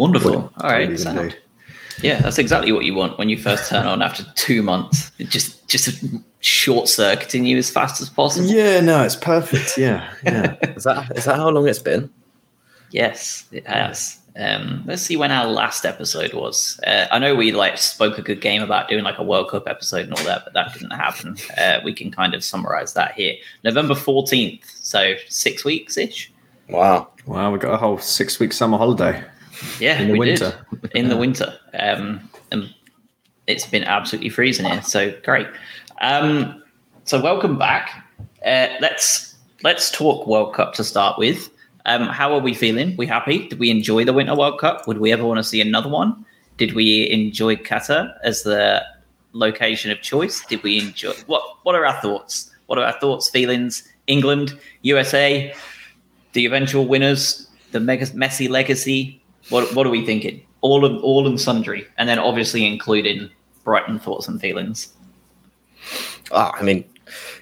Wonderful. All right. Sound. Yeah, that's exactly what you want when you first turn on after 2 months. Just short-circuiting you as fast as possible. Yeah, no, it's perfect. Yeah. Is that how long it's been? Yes, it has. Let's see when our last episode was. I know we spoke a good game about doing a World Cup episode and all that, but that didn't happen. We can kind of summarize that here. November 14th, so 6 weeks-ish. Wow, we got a whole 6-week summer holiday. Yeah, in the winter. And it's been absolutely freezing here, so great. So welcome back. Let's talk World Cup to start with. How are we feeling? We happy? Did we enjoy the Winter World Cup? Would we ever want to see another one? Did we enjoy Qatar as the location of choice? Did we enjoy? What are our thoughts? What are our thoughts, feelings? England, USA, the eventual winners, the Messi legacy. What are we thinking? All and sundry, and then obviously including Brighton thoughts and feelings.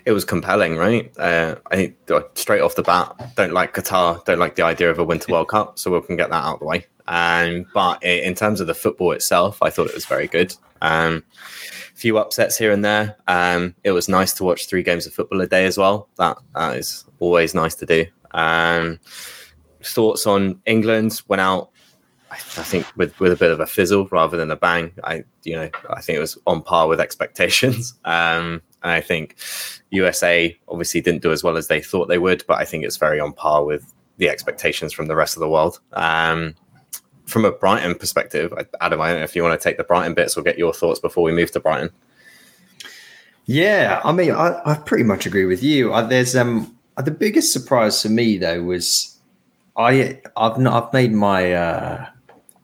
It was compelling, right? I think straight off the bat, don't like Qatar, don't like the idea of a Winter World Cup, so we can get that out of the way. But in terms of the football itself, I thought it was very good. Few upsets here and there. It was nice to watch 3 games of football a day as well. That is always nice to do. Thoughts on England went out, I think, with a bit of a fizzle rather than a bang. I think it was on par with expectations. And I think USA obviously didn't do as well as they thought they would, but I think it's very on par with the expectations from the rest of the world. From a Brighton perspective, Adam, I don't know if you want to take the Brighton bits or get your thoughts before we move to Brighton. Yeah, I pretty much agree with you. There's the biggest surprise for me though was I've made my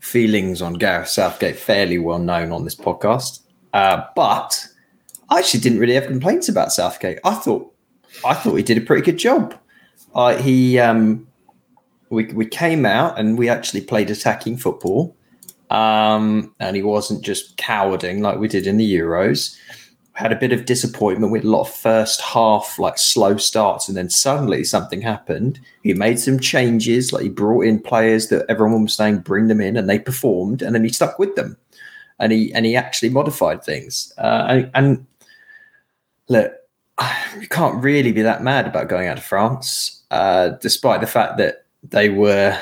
feelings on Gareth Southgate fairly well known on this podcast, but I actually didn't really have complaints about Southgate. I thought he did a pretty good job. We came out and we actually played attacking football, and he wasn't just cowarding like we did in the Euros. We had a bit of disappointment with a lot of first half slow starts, and then suddenly something happened. He made some changes, he brought in players that everyone was saying bring them in, and they performed, and then he stuck with them, and he actually modified things. And look, you can't really be that mad about going out to France, despite the fact that they were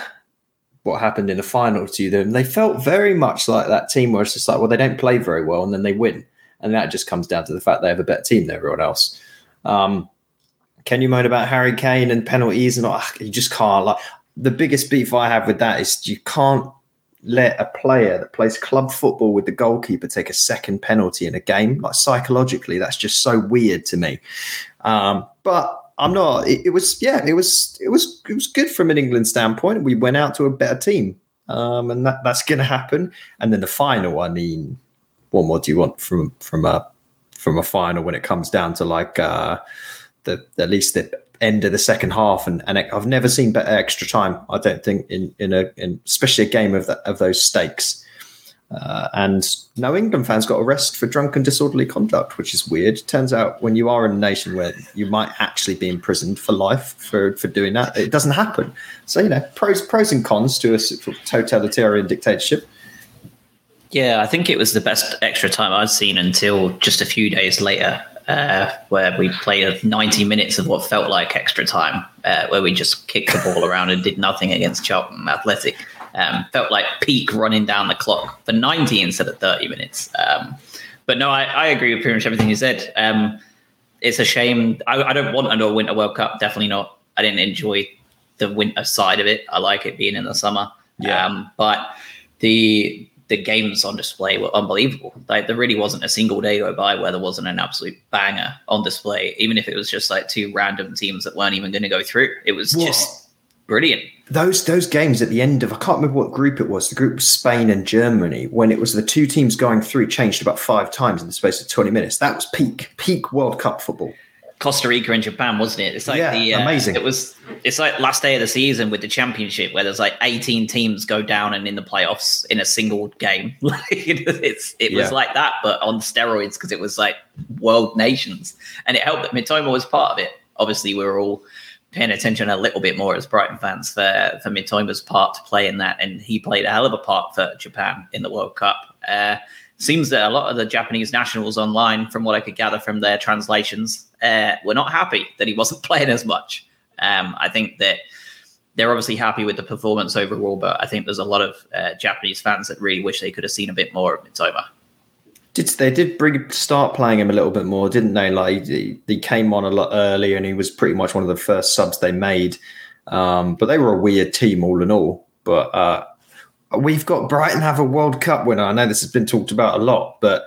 what happened in the final to them. They felt very much like that team where it's just they don't play very well and then they win. And that just comes down to the fact they have a better team than everyone else. Can you moan about Harry Kane and penalties? And you just can't. The biggest beef I have with that is you can't let a player that plays club football with the goalkeeper take a second penalty in a game. Psychologically, that's just so weird to me. But I'm not. It was good from an England standpoint. We went out to a better team, and that's going to happen. And then the final, what more do you want from a final when it comes down to at least the end of the second half? And I've never seen better extra time, I don't think, in especially a game of those stakes. And no England fans got arrested for drunken disorderly conduct, which is weird. Turns out when you are in a nation where you might actually be imprisoned for life for doing that, it doesn't happen. So, pros and cons to a totalitarian dictatorship. Yeah, I think it was the best extra time I'd seen until just a few days later, where we played 90 minutes of what felt like extra time, where we just kicked the ball around and did nothing against Charlton Athletic. Felt like peak running down the clock for 90 instead of 30 minutes. But no, I agree with pretty much everything you said. It's a shame. I don't want another Winter World Cup, definitely not. I didn't enjoy the winter side of it. I like it being in the summer. Yeah. But the games on display were unbelievable. There really wasn't a single day go by where there wasn't an absolute banger on display, even if it was just 2 random teams that weren't even going to go through. It was just brilliant. Those games at the end of, I can't remember what group it was. The group was Spain and Germany. When it was the 2 teams going through, changed about 5 times in the space of 20 minutes. That was peak World Cup football. Costa Rica and Japan, wasn't it? It's amazing. It's last day of the season with the championship where there's 18 teams go down and in the playoffs in a single game. It was like that, but on steroids, because it was world nations, and it helped that Mitoma was part of it. Obviously, we were all paying attention a little bit more as Brighton fans for Mitoma's part to play in that, and he played a hell of a part for Japan in the World Cup. Seems that a lot of the Japanese nationals online, from what I could gather from their translations, were not happy that he wasn't playing as much. I think that they're obviously happy with the performance overall, but I think there's a lot of Japanese fans that really wish they could have seen a bit more of Mitoma. They did start playing him a little bit more, didn't they? Like he came on a lot earlier, and he was pretty much one of the first subs they made. But they were a weird team all in all. But we've got Brighton have a World Cup winner. I know this has been talked about a lot, but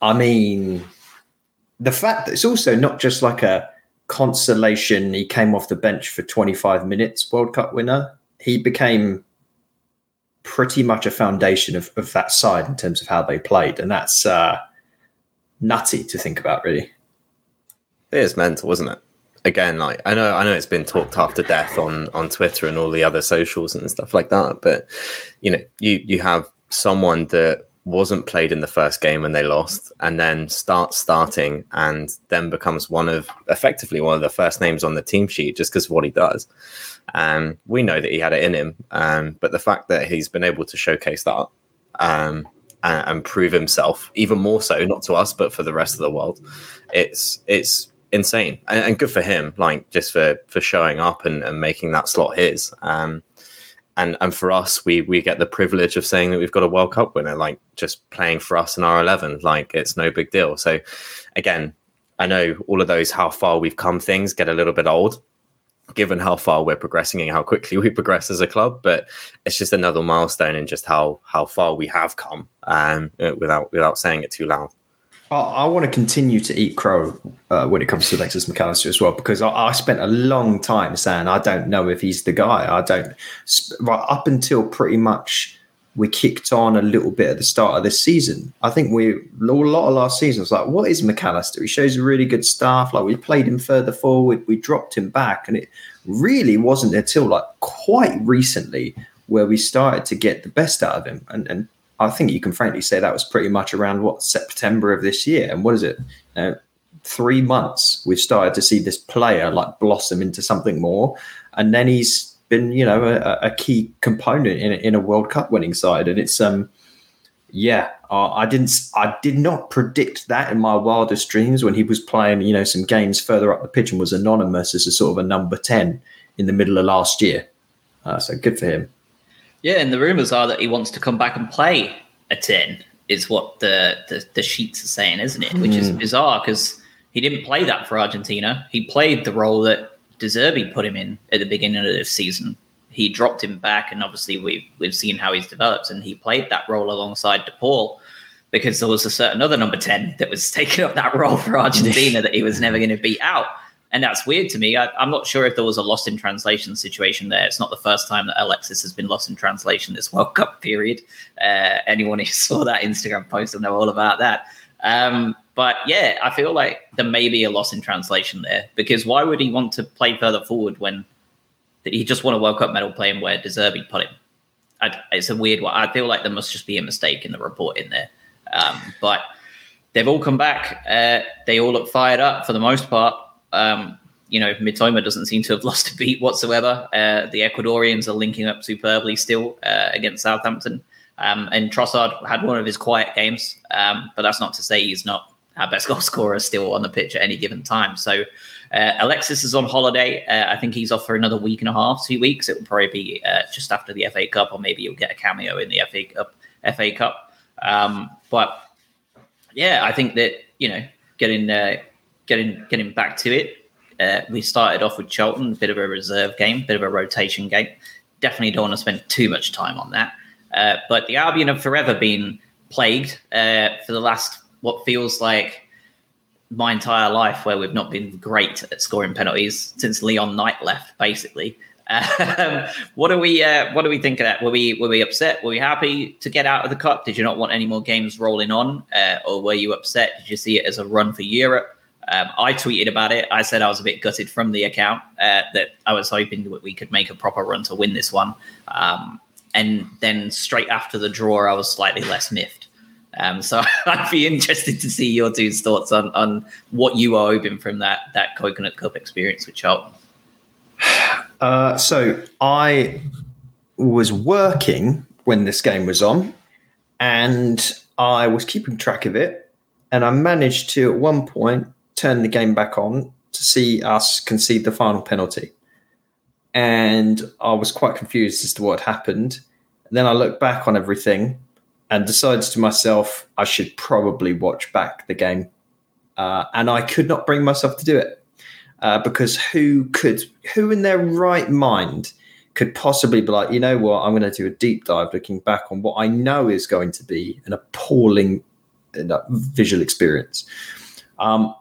I mean, the fact that it's also not just like a consolation. He came off the bench for 25 minutes. World Cup winner. He became pretty much a foundation of that side in terms of how they played. And that's nutty to think about, really. It is mental, isn't it? Again, like I know it's been talked after death on Twitter and all the other socials and stuff like that. But, you know, you have someone that wasn't played in the first game when they lost and then starting and then becomes effectively one of the first names on the team sheet just because of what he does. We know that he had it in him, but the fact that he's been able to showcase that and prove himself even more so, not to us, but for the rest of the world, it's insane and good for him, like just for showing up and making that slot his. And for us, we get the privilege of saying that we've got a World Cup winner, like just playing for us in our 11, like it's no big deal. So again, I know all of those how far we've come things get a little bit old, given how far we're progressing and how quickly we progress as a club, but it's just another milestone in just how far we have come, without saying it too loud. I want to continue to eat crow when it comes to Alexis Mac Allister as well, because I spent a long time saying I don't know if he's the guy. Right up until pretty much we kicked on a little bit at the start of this season. I think a lot of last season was like, what is Mac Allister? He shows really good stuff. Like we played him further forward, we dropped him back, and it really wasn't until like quite recently where we started to get the best out of him. And I think you can frankly say that was pretty much around September of this year. And what is it? 3 months we've started to see this player like blossom into something more, and then he's been, you know, a key component in a World Cup winning side. And it's I did not predict that in my wildest dreams when he was playing, you know, some games further up the pitch and was anonymous as a sort of a number 10 in the middle of last year. So good for him. Yeah, and the rumours are that he wants to come back and play a 10, is what the sheets are saying, isn't it? Which is bizarre, because he didn't play that for Argentina. He played the role that De Zerbi put him in at the beginning of the season. He dropped him back, and obviously we've seen how he's developed, and he played that role alongside De Paul, because there was a certain other number 10 that was taking up that role for Argentina that he was never going to beat out. And that's weird to me. I'm not sure if there was a lost in translation situation there. It's not the first time that Alexis has been lost in translation this World Cup period. Anyone who saw that Instagram post will know all about that. But yeah, I feel like there may be a loss in translation there, because why would he want to play further forward when he just won a World Cup medal playing where De Zerbi put him? It's a weird one. I feel like there must just be a mistake in the report in there. But they've all come back. They all look fired up for the most part. You know, Mitoma doesn't seem to have lost a beat whatsoever. The Ecuadorians are linking up superbly still against Southampton. And Trossard had one of his quiet games, but that's not to say he's not our best goal scorer still on the pitch at any given time. So Alexis is on holiday. I think he's off for another week and a half, 2 weeks. It will probably be just after the FA Cup, or maybe you'll get a cameo in the FA Cup. But yeah, I think that, you know, getting back to it. We started off with Charlton, a bit of a reserve game, bit of a rotation game. Definitely don't want to spend too much time on that. But the Albion have forever been plagued for the last, what feels like my entire life, where we've not been great at scoring penalties since Leon Knight left, basically. What do we think of that? Were we upset? Were we happy to get out of the cup? Did you not want any more games rolling on? Or were you upset? Did you see it as a run for Europe? I tweeted about it. I said I was a bit gutted from the account that I was hoping that we could make a proper run to win this one. And then straight after the draw, I was slightly less miffed. So I'd be interested to see your dude's thoughts on what you are hoping from that Coconut Cup experience with Charlton. So I was working when this game was on, and I was keeping track of it, and I managed to, at one point, turn the game back on to see us concede the final penalty. And I was quite confused as to what had happened. And then I looked back on everything and decided to myself, I should probably watch back the game. And I could not bring myself to do it, because who in their right mind could possibly be like, you know what, I'm going to do a deep dive looking back on what I know is going to be an appalling visual experience.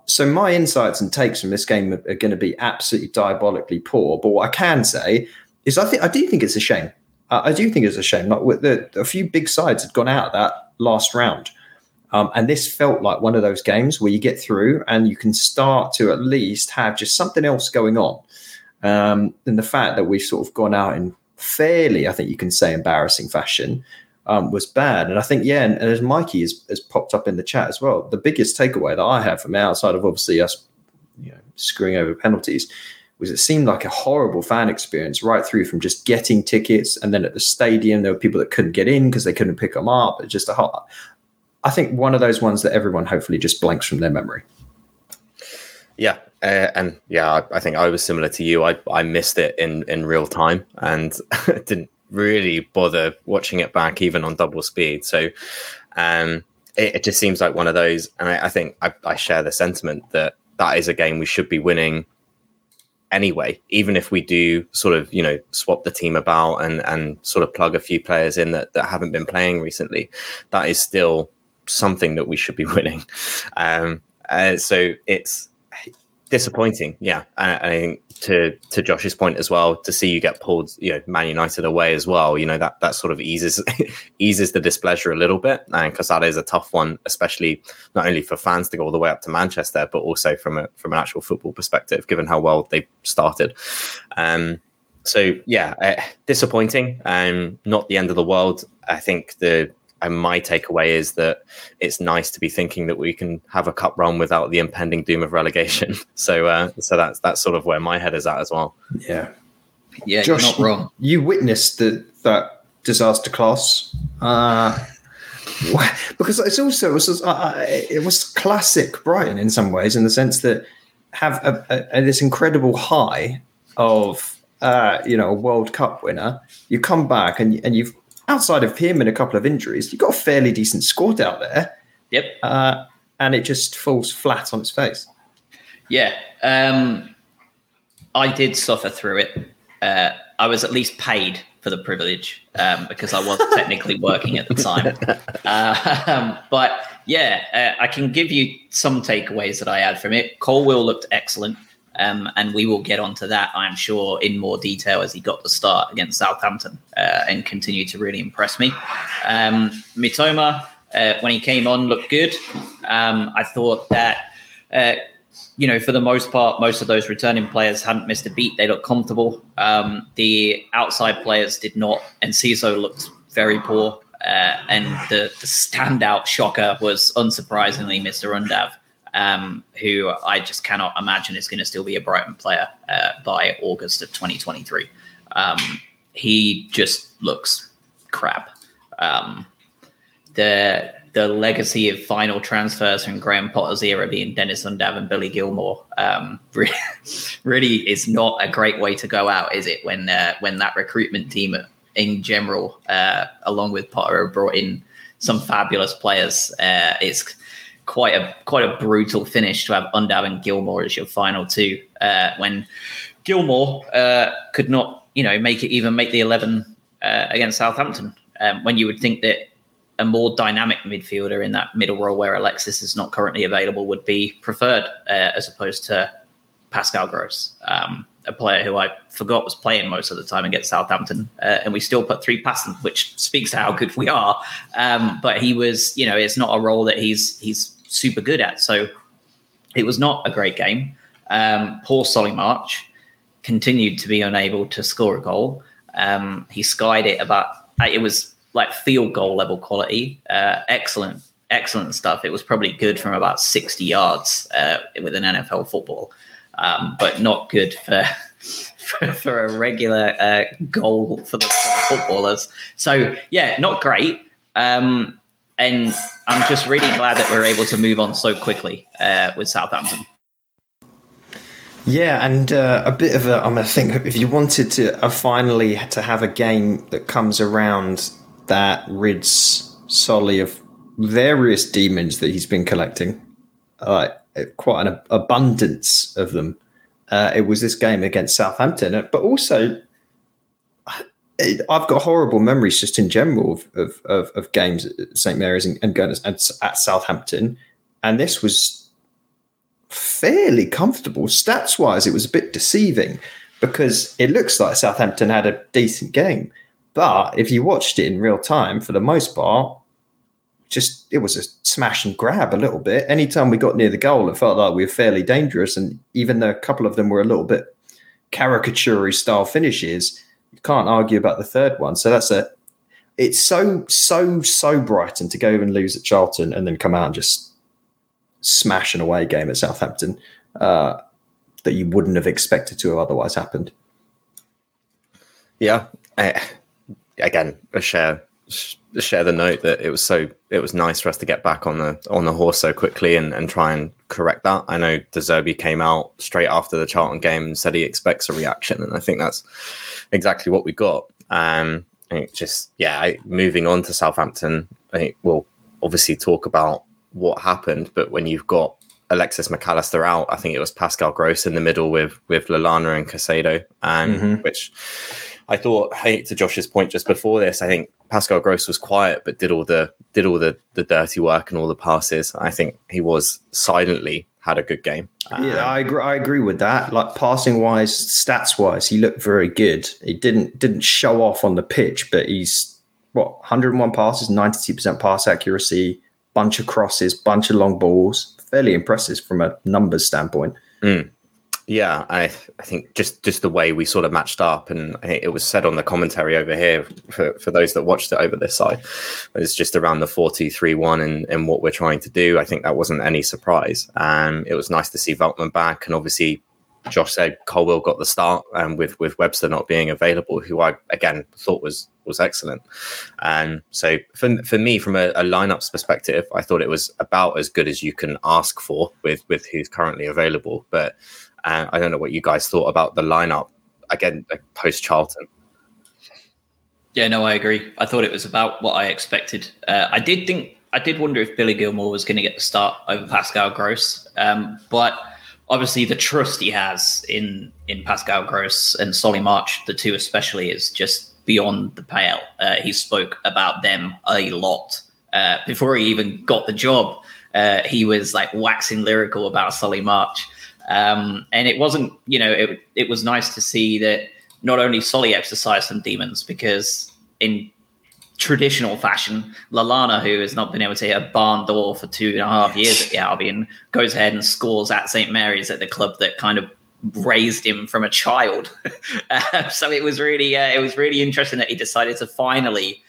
So my insights and takes from this game are going to be absolutely diabolically poor. But what I can say is I do think it's a shame. I do think it's a shame. Like, a few big sides had gone out of that last round. And this felt like one of those games where you get through and you can start to at least have just something else going on. And the fact that we've sort of gone out in fairly, I think you can say, embarrassing fashion was bad. And I think, yeah, and as Mikey has popped up in the chat as well, the biggest takeaway that I have from outside of obviously us screwing over penalties was it seemed like a horrible fan experience right through from just getting tickets. And then at the stadium, there were people that couldn't get in because they couldn't pick them up. It's just I think one of those ones that everyone hopefully just blanks from their memory. Yeah. And yeah, I think I was similar to you. I missed it in real time and didn't really bother watching it back, even on double speed. So it just seems like one of those. And I think I share the sentiment that is a game we should be winning anyway, even if we do sort of, swap the team about and sort of plug a few players in that haven't been playing recently. That is still something that we should be winning. So it's disappointing, yeah. And I think to Josh's point as well, to see you get pulled, Man United away as well, that sort of eases the displeasure a little bit, and because that is a tough one, especially not only for fans to go all the way up to Manchester, but also from an actual football perspective, given how well they started. So yeah, disappointing. Not the end of the world. I think my takeaway is that it's nice to be thinking that we can have a cup run without the impending doom of relegation. So that's sort of where my head is at as well. Yeah. Yeah, Josh, you're not wrong. You witnessed that disaster class. Because it was classic Brighton in some ways, in the sense that have this incredible high of, a World Cup winner. You come back and you've, outside of him and a couple of injuries, you've got a fairly decent squad out there. Yep. And it just falls flat on its face. Yeah. I did suffer through it. I was at least paid for the privilege because I was technically working at the time. But yeah, I can give you some takeaways that I had from it. Colwill looked excellent. And we will get onto that, I'm sure, in more detail as he got the start against Southampton and continued to really impress me. Mitoma, when he came on, looked good. I thought that, for the most part, most of those returning players hadn't missed a beat. They looked comfortable. The outside players did not, and Caicedo looked very poor. And the standout shocker was, unsurprisingly, Mr. Undav. Who I just cannot imagine is going to still be a Brighton player by August of 2023. He just looks crap. The legacy of final transfers from Graham Potter's era being Dennis Undav and Billy Gilmour really is not a great way to go out, is it? When that recruitment team in general, along with Potter, brought in some fabulous players, it's quite a brutal finish to have Undav and Gilmour as your final two, when Gilmour could not, make the 11 against Southampton, when you would think that a more dynamic midfielder in that middle role where Alexis is not currently available would be preferred, as opposed to Pascal Gross, a player who I forgot was playing most of the time against Southampton, and we still put three past him, which speaks to how good we are. But he was, it's not a role that he's super good at. So it was not a great game. Poor Solly March continued to be unable to score a goal. He skied it about, it was like field goal level quality. Excellent stuff. It was probably good from about 60 yards with an NFL football, but not good for for a regular goal for the footballers. So yeah, not great. And I'm just really glad that we're able to move on so quickly with Southampton. Yeah, and a bit of a, I think if you wanted to finally to have a game that comes around that rids Solly of various demons that he's been collecting, quite an abundance of them. It was this game against Southampton, but also I've got horrible memories just in general of games at St Mary's and going at Southampton, and this was fairly comfortable. Stats wise, it was a bit deceiving because it looks like Southampton had a decent game, but if you watched it in real time, for the most part, just it was a smash and grab a little bit. Anytime we got near the goal, it felt like we were fairly dangerous. And even though a couple of them were a little bit caricature style finishes, you can't argue about the third one. So that's it's so Brighton to go and lose at Charlton and then come out and just smash an away game at Southampton that you wouldn't have expected to have otherwise happened. Yeah. Again, a share the note that it was nice for us to get back on the horse so quickly and try and correct that. I know De Zerbi came out straight after the Charlton game and said he expects a reaction, and I think that's exactly what we got. Moving on to Southampton, I think we'll obviously talk about what happened, but when you've got Alexis Mac Allister out, I think it was Pascal Gross in the middle with Lallana and Caicedo, which I thought, to Josh's point just before this, I think Pascal Gross was quiet but did all the dirty work and all the passes. I think he was silently had a good game. Yeah, I agree with that. Like passing wise, stats wise, he looked very good. He didn't show off on the pitch, but he's 101 passes, 92% pass accuracy, bunch of crosses, bunch of long balls. Fairly impressive from a numbers standpoint. Mm. Yeah, I think just the way we sort of matched up, and it was said on the commentary over here for those that watched it over this side, it's just around the 4-2-3-1 and what we're trying to do. I think that wasn't any surprise. It was nice to see Veltman back, and obviously Josh said Colwill got the start with Webster not being available, who I again thought was excellent. And so for me, from a lineups perspective, I thought it was about as good as you can ask for with who's currently available, but. I don't know what you guys thought about the lineup again, like post Charlton. Yeah, no, I agree. I thought it was about what I expected. I did wonder if Billy Gilmour was going to get the start over Pascal Gross, but obviously the trust he has in Pascal Gross and Solly March, the two especially, is just beyond the pale. He spoke about them a lot before he even got the job. He was like waxing lyrical about Solly March. And it wasn't, it was nice to see that not only Solly exercised some demons, because in traditional fashion, Lallana, who has not been able to hit a barn door for 2.5 years at the Albion, goes ahead and scores at St Mary's, at the club that kind of raised him from a child. So it was really interesting that he decided to finally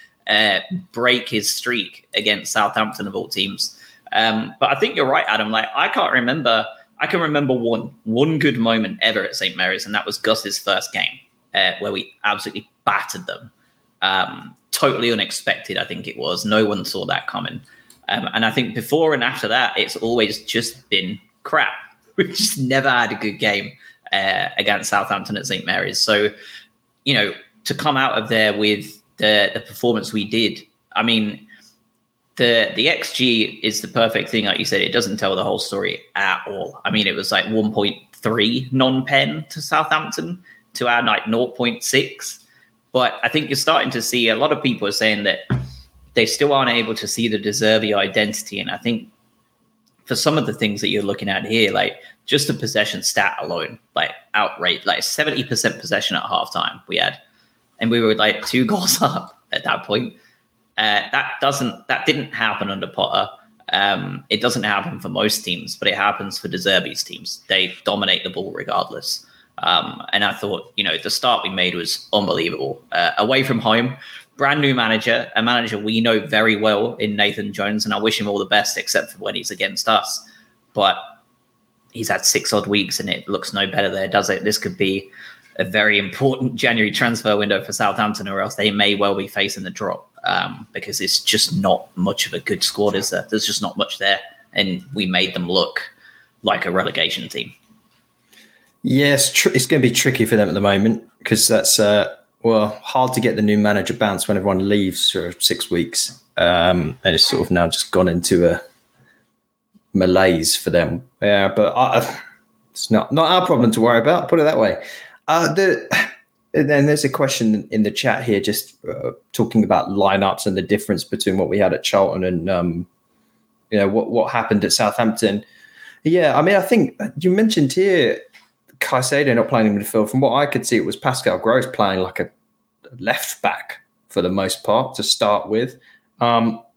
break his streak against Southampton of all teams. But I think you're right, Adam. Like I can remember one good moment ever at St Mary's, and that was Gus's first game, where we absolutely battered them. Totally unexpected, I think it was. No one saw that coming. And I think before and after that, it's always just been crap. We've just never had a good game against Southampton at St Mary's. So, to come out of there with the performance we did, I mean, The XG is the perfect thing. Like you said, it doesn't tell the whole story at all. I mean, it was like 1.3 non-pen to Southampton to our like 0.6. But I think you're starting to see a lot of people are saying that they still aren't able to see the De Zerbi identity. And I think for some of the things that you're looking at here, like just the possession stat alone, like outright, like 70% possession at halftime we had. And we were like 2 goals up at that point. That didn't happen under Potter. It doesn't happen for most teams, but it happens for De Zerbi's teams. They dominate the ball regardless. And I thought, the start we made was unbelievable. Away from home, brand new manager, a manager we know very well in Nathan Jones, and I wish him all the best except for when he's against us. But he's had 6 odd weeks and it looks no better there, does it? This could be a very important January transfer window for Southampton, or else they may well be facing the drop, because it's just not much of a good squad, is there? There's just not much there, and we made them look like a relegation team. Yes, it's going to be tricky for them at the moment, because that's hard to get the new manager bounce when everyone leaves for 6 weeks, and it's sort of now just gone into a malaise for them. Yeah, but it's not our problem to worry about, put it that way. Then there's a question in the chat here, just talking about lineups and the difference between what we had at Charlton and what happened at Southampton. Yeah, I mean, I think you mentioned here Caicedo not playing in midfield. From what I could see, it was Pascal Gross playing like a left back for the most part to start with.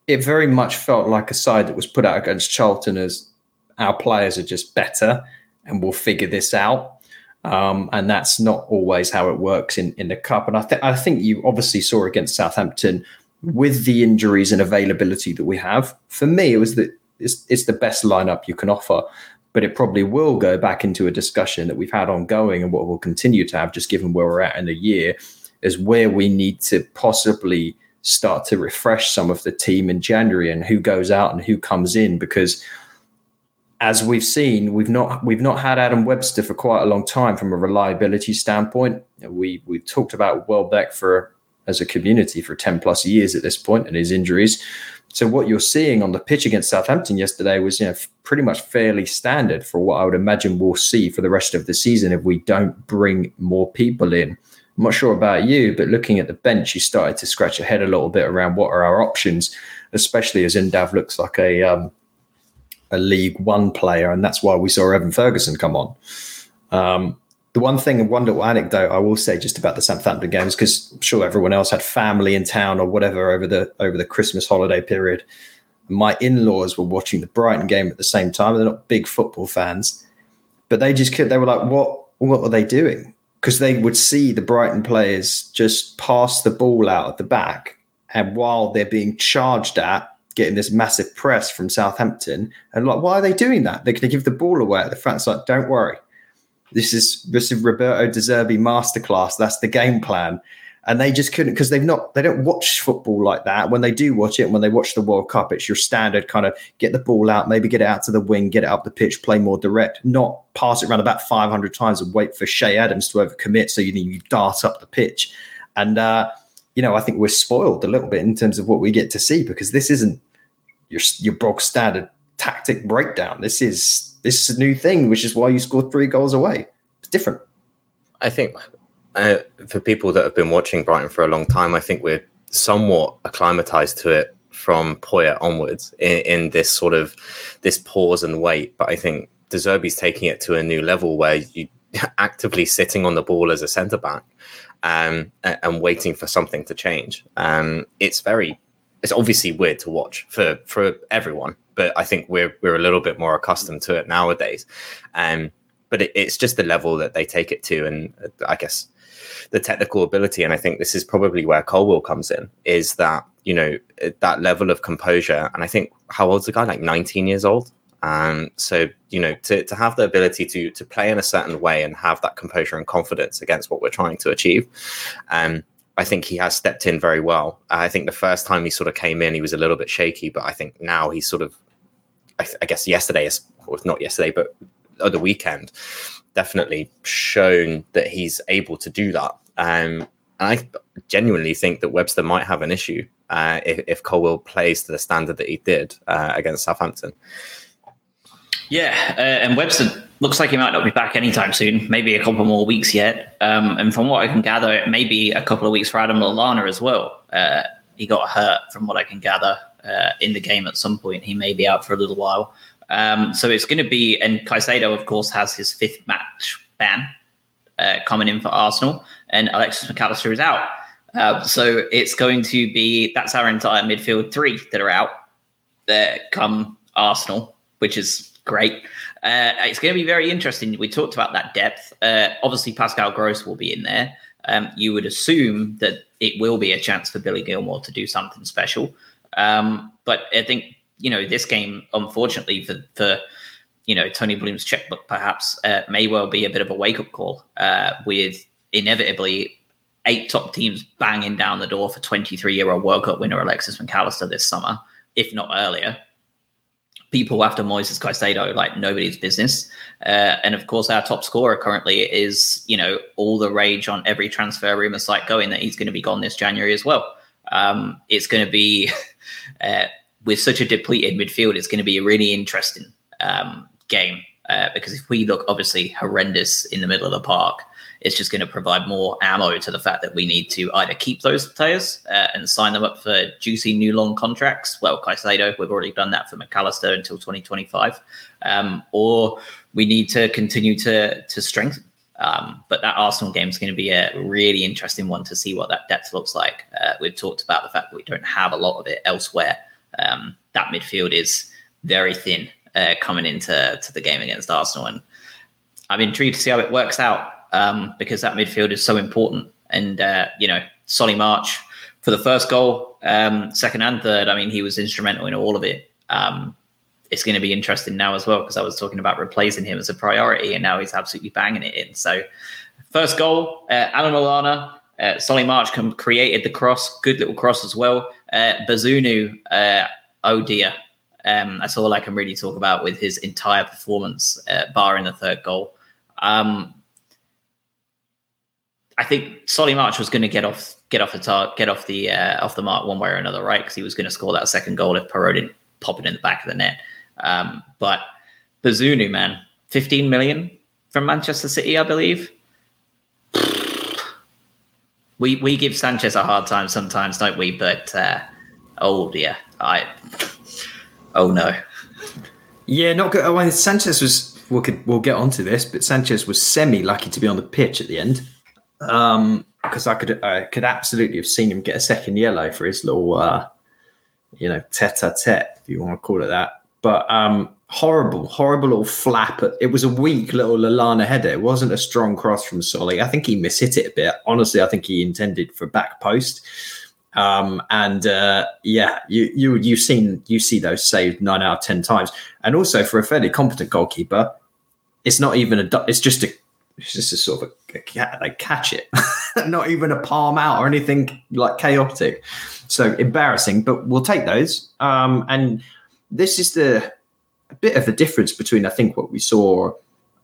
It very much felt like a side that was put out against Charlton as our players are just better and we'll figure this out. And that's not always how it works in the cup. And I think you obviously saw against Southampton, with the injuries and availability that we have, for me, it was it's the best lineup you can offer. But it probably will go back into a discussion that we've had ongoing, and what we'll continue to have, just given where we're at in the year, is where we need to possibly start to refresh some of the team in January and who goes out and who comes in, because as we've seen, we've not had Adam Webster for quite a long time from a reliability standpoint. We've talked about Welbeck as a community for 10 plus years at this point, and his injuries. So what you're seeing on the pitch against Southampton yesterday was, pretty much fairly standard for what I would imagine we'll see for the rest of the season if we don't bring more people in. I'm not sure about you, but looking at the bench, you started to scratch your head a little bit around what are our options, especially as Undav looks like a League One player, and that's why we saw Evan Ferguson come on. The one little anecdote I will say just about the Southampton games, because I'm sure everyone else had family in town or whatever over the Christmas holiday period. My in-laws were watching the Brighton game at the same time. They're not big football fans, but they were like, what are they doing? Because they would see the Brighton players just pass the ball out at the back, and while they're being charged at, getting this massive press from Southampton, and like, why are they doing that? They're going to give the ball away at the front. It's like, don't worry. This is Roberto De Zerbi masterclass. That's the game plan. And they just couldn't, because they don't watch football like that. When they do watch it, when they watch the World Cup, it's your standard kind of get the ball out, maybe get it out to the wing, get it up the pitch, play more direct, not pass it around about 500 times and wait for Che Adams to overcommit. So you dart up the pitch. And, I think we're spoiled a little bit in terms of what we get to see, because this isn't your bog standard tactic breakdown. This is a new thing, which is why you scored 3 goals away. It's different. I think for people that have been watching Brighton for a long time, I think we're somewhat acclimatized to it from Poyet onwards in this sort of this pause and wait. But I think De Zerbi's taking it to a new level where you're actively sitting on the ball as a centre-back and waiting for something to change. It's obviously weird to watch for everyone, but I think we're a little bit more accustomed to it nowadays. But it's just the level that they take it to, and I guess the technical ability. And I think this is probably where Colwill comes in, is that, that level of composure. And I think, how old's the guy? Like 19 years old. So, to have the ability to play in a certain way and have that composure and confidence against what we're trying to achieve. I think he has stepped in very well. I think the first time he sort of came in, he was a little bit shaky, but I think now he's sort of, I guess the weekend, definitely shown that he's able to do that. And I genuinely think that Webster might have an issue if Colwill plays to the standard that he did against Southampton. Yeah, and Webster looks like he might not be back anytime soon, maybe a couple more weeks yet. And from what I can gather, it may be a couple of weeks for Adam Lallana as well. He got hurt, from what I can gather, in the game at some point. He may be out for a little while. So it's going to be, and Caicedo, of course, has his 5th match ban coming in for Arsenal, and Alexis Mac Allister is out. So it's going to be, that's our entire midfield 3 that are out there come Arsenal, which is great. It's going to be very interesting. We talked about that depth. Obviously, Pascal Gross will be in there. You would assume that it will be a chance for Billy Gilmour to do something special. But I think, this game, unfortunately, for Tony Bloom's checkbook, perhaps, may well be a bit of a wake-up call with inevitably eight top teams banging down the door for 23-year-old World Cup winner Alexis Mac Allister this summer, if not earlier. People after Moises Caicedo, like nobody's business. And of course, our top scorer currently is, you know, all the rage on every transfer rumor site going that he's going to be gone this January as well. It's going to be, with such a depleted midfield, it's going to be a really interesting game. Because if we look obviously horrendous in the middle of the park, it's just going to provide more ammo to the fact that we need to either keep those players and sign them up for juicy new long contracts. Well, Caicedo, we've already done that for Mac Allister until 2025. Or we need to continue to strengthen. But that Arsenal game is going to be a really interesting one to see what that depth looks like. We've talked about the fact that we don't have a lot of it elsewhere. That midfield is very thin coming into the game against Arsenal. And I'm intrigued to see how it works out. Because that midfield is so important. And, you know, Solly March for the first goal, second and third, I mean, he was instrumental in all of it. It's going to be interesting now as well, because I was talking about replacing him as a priority and now he's absolutely banging it in. So first goal, Adam Lallana, Solly March created the cross, good little cross as well. Bazunu, oh dear. That's all I can really talk about with his entire performance, barring the third goal. I think Solly March was going to get off the mark one way or another, right? Because he was going to score that second goal if Perot didn't pop it in the back of the net. But Bazunu, man, 15 million from Manchester City, I believe. We give Sanchez a hard time sometimes, don't we? But oh dear, oh no, yeah, not good. Oh, Sanchez was. We'll get onto this, but Sanchez was semi lucky to be on the pitch at the end. Because I could absolutely have seen him get a second yellow for his little, tete-a-tete, if you want to call it that. But horrible little flap. It was a weak little Lallana header. It wasn't a strong cross from Solly. I think he mishit it a bit. Honestly, I think he intended for back post. You see those saved 9 out of 10 times. And also for a fairly competent goalkeeper, it's not even it's just a sort of a catch it, not even a palm out or anything like chaotic. So embarrassing, but we'll take those. And this is a bit of the difference between, I think, what we saw,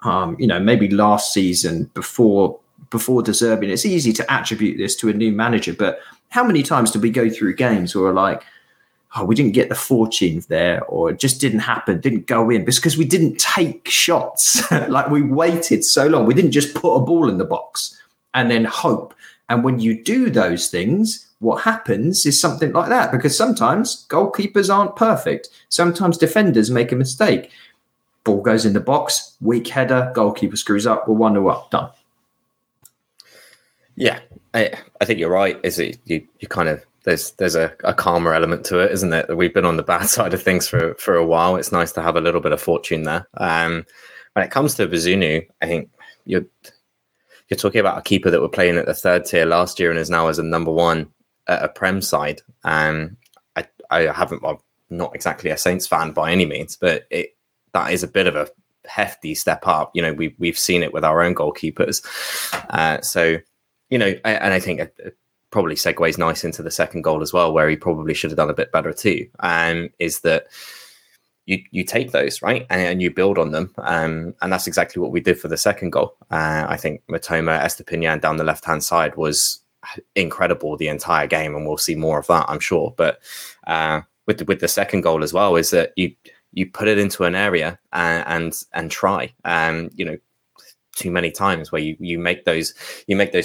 maybe last season before De Zerbi. And it's easy to attribute this to a new manager, but how many times did we go through games where we're like, oh, we didn't get the fortune there, or it just didn't happen, didn't go in, because we didn't take shots. Like, we waited so long. We didn't just put a ball in the box and then hope. And when you do those things, what happens is something like that, because sometimes goalkeepers aren't perfect. Sometimes defenders make a mistake. Ball goes in the box, weak header, goalkeeper screws up, we're 1-0 up, done. Yeah, I think you're right. Is it you kind of... There's a calmer element to it, isn't it? We've been on the bad side of things for a while. It's nice to have a little bit of fortune there. When it comes to Bazunu, I think you're talking about a keeper that were playing at the third tier last year and is now as a number one at a Prem side. I'm not exactly a Saints fan by any means, but that is a bit of a hefty step up. You know, we've seen it with our own goalkeepers. I think. Probably segues nice into the second goal as well, where he probably should have done a bit better too. Is that you take those, right? And you build on them. And that's exactly what we did for the second goal. I think Mitoma, Estupiñán down the left-hand side was incredible the entire game. And we'll see more of that, I'm sure. But with the second goal as well, is that you put it into an area and try. Too many times where you make those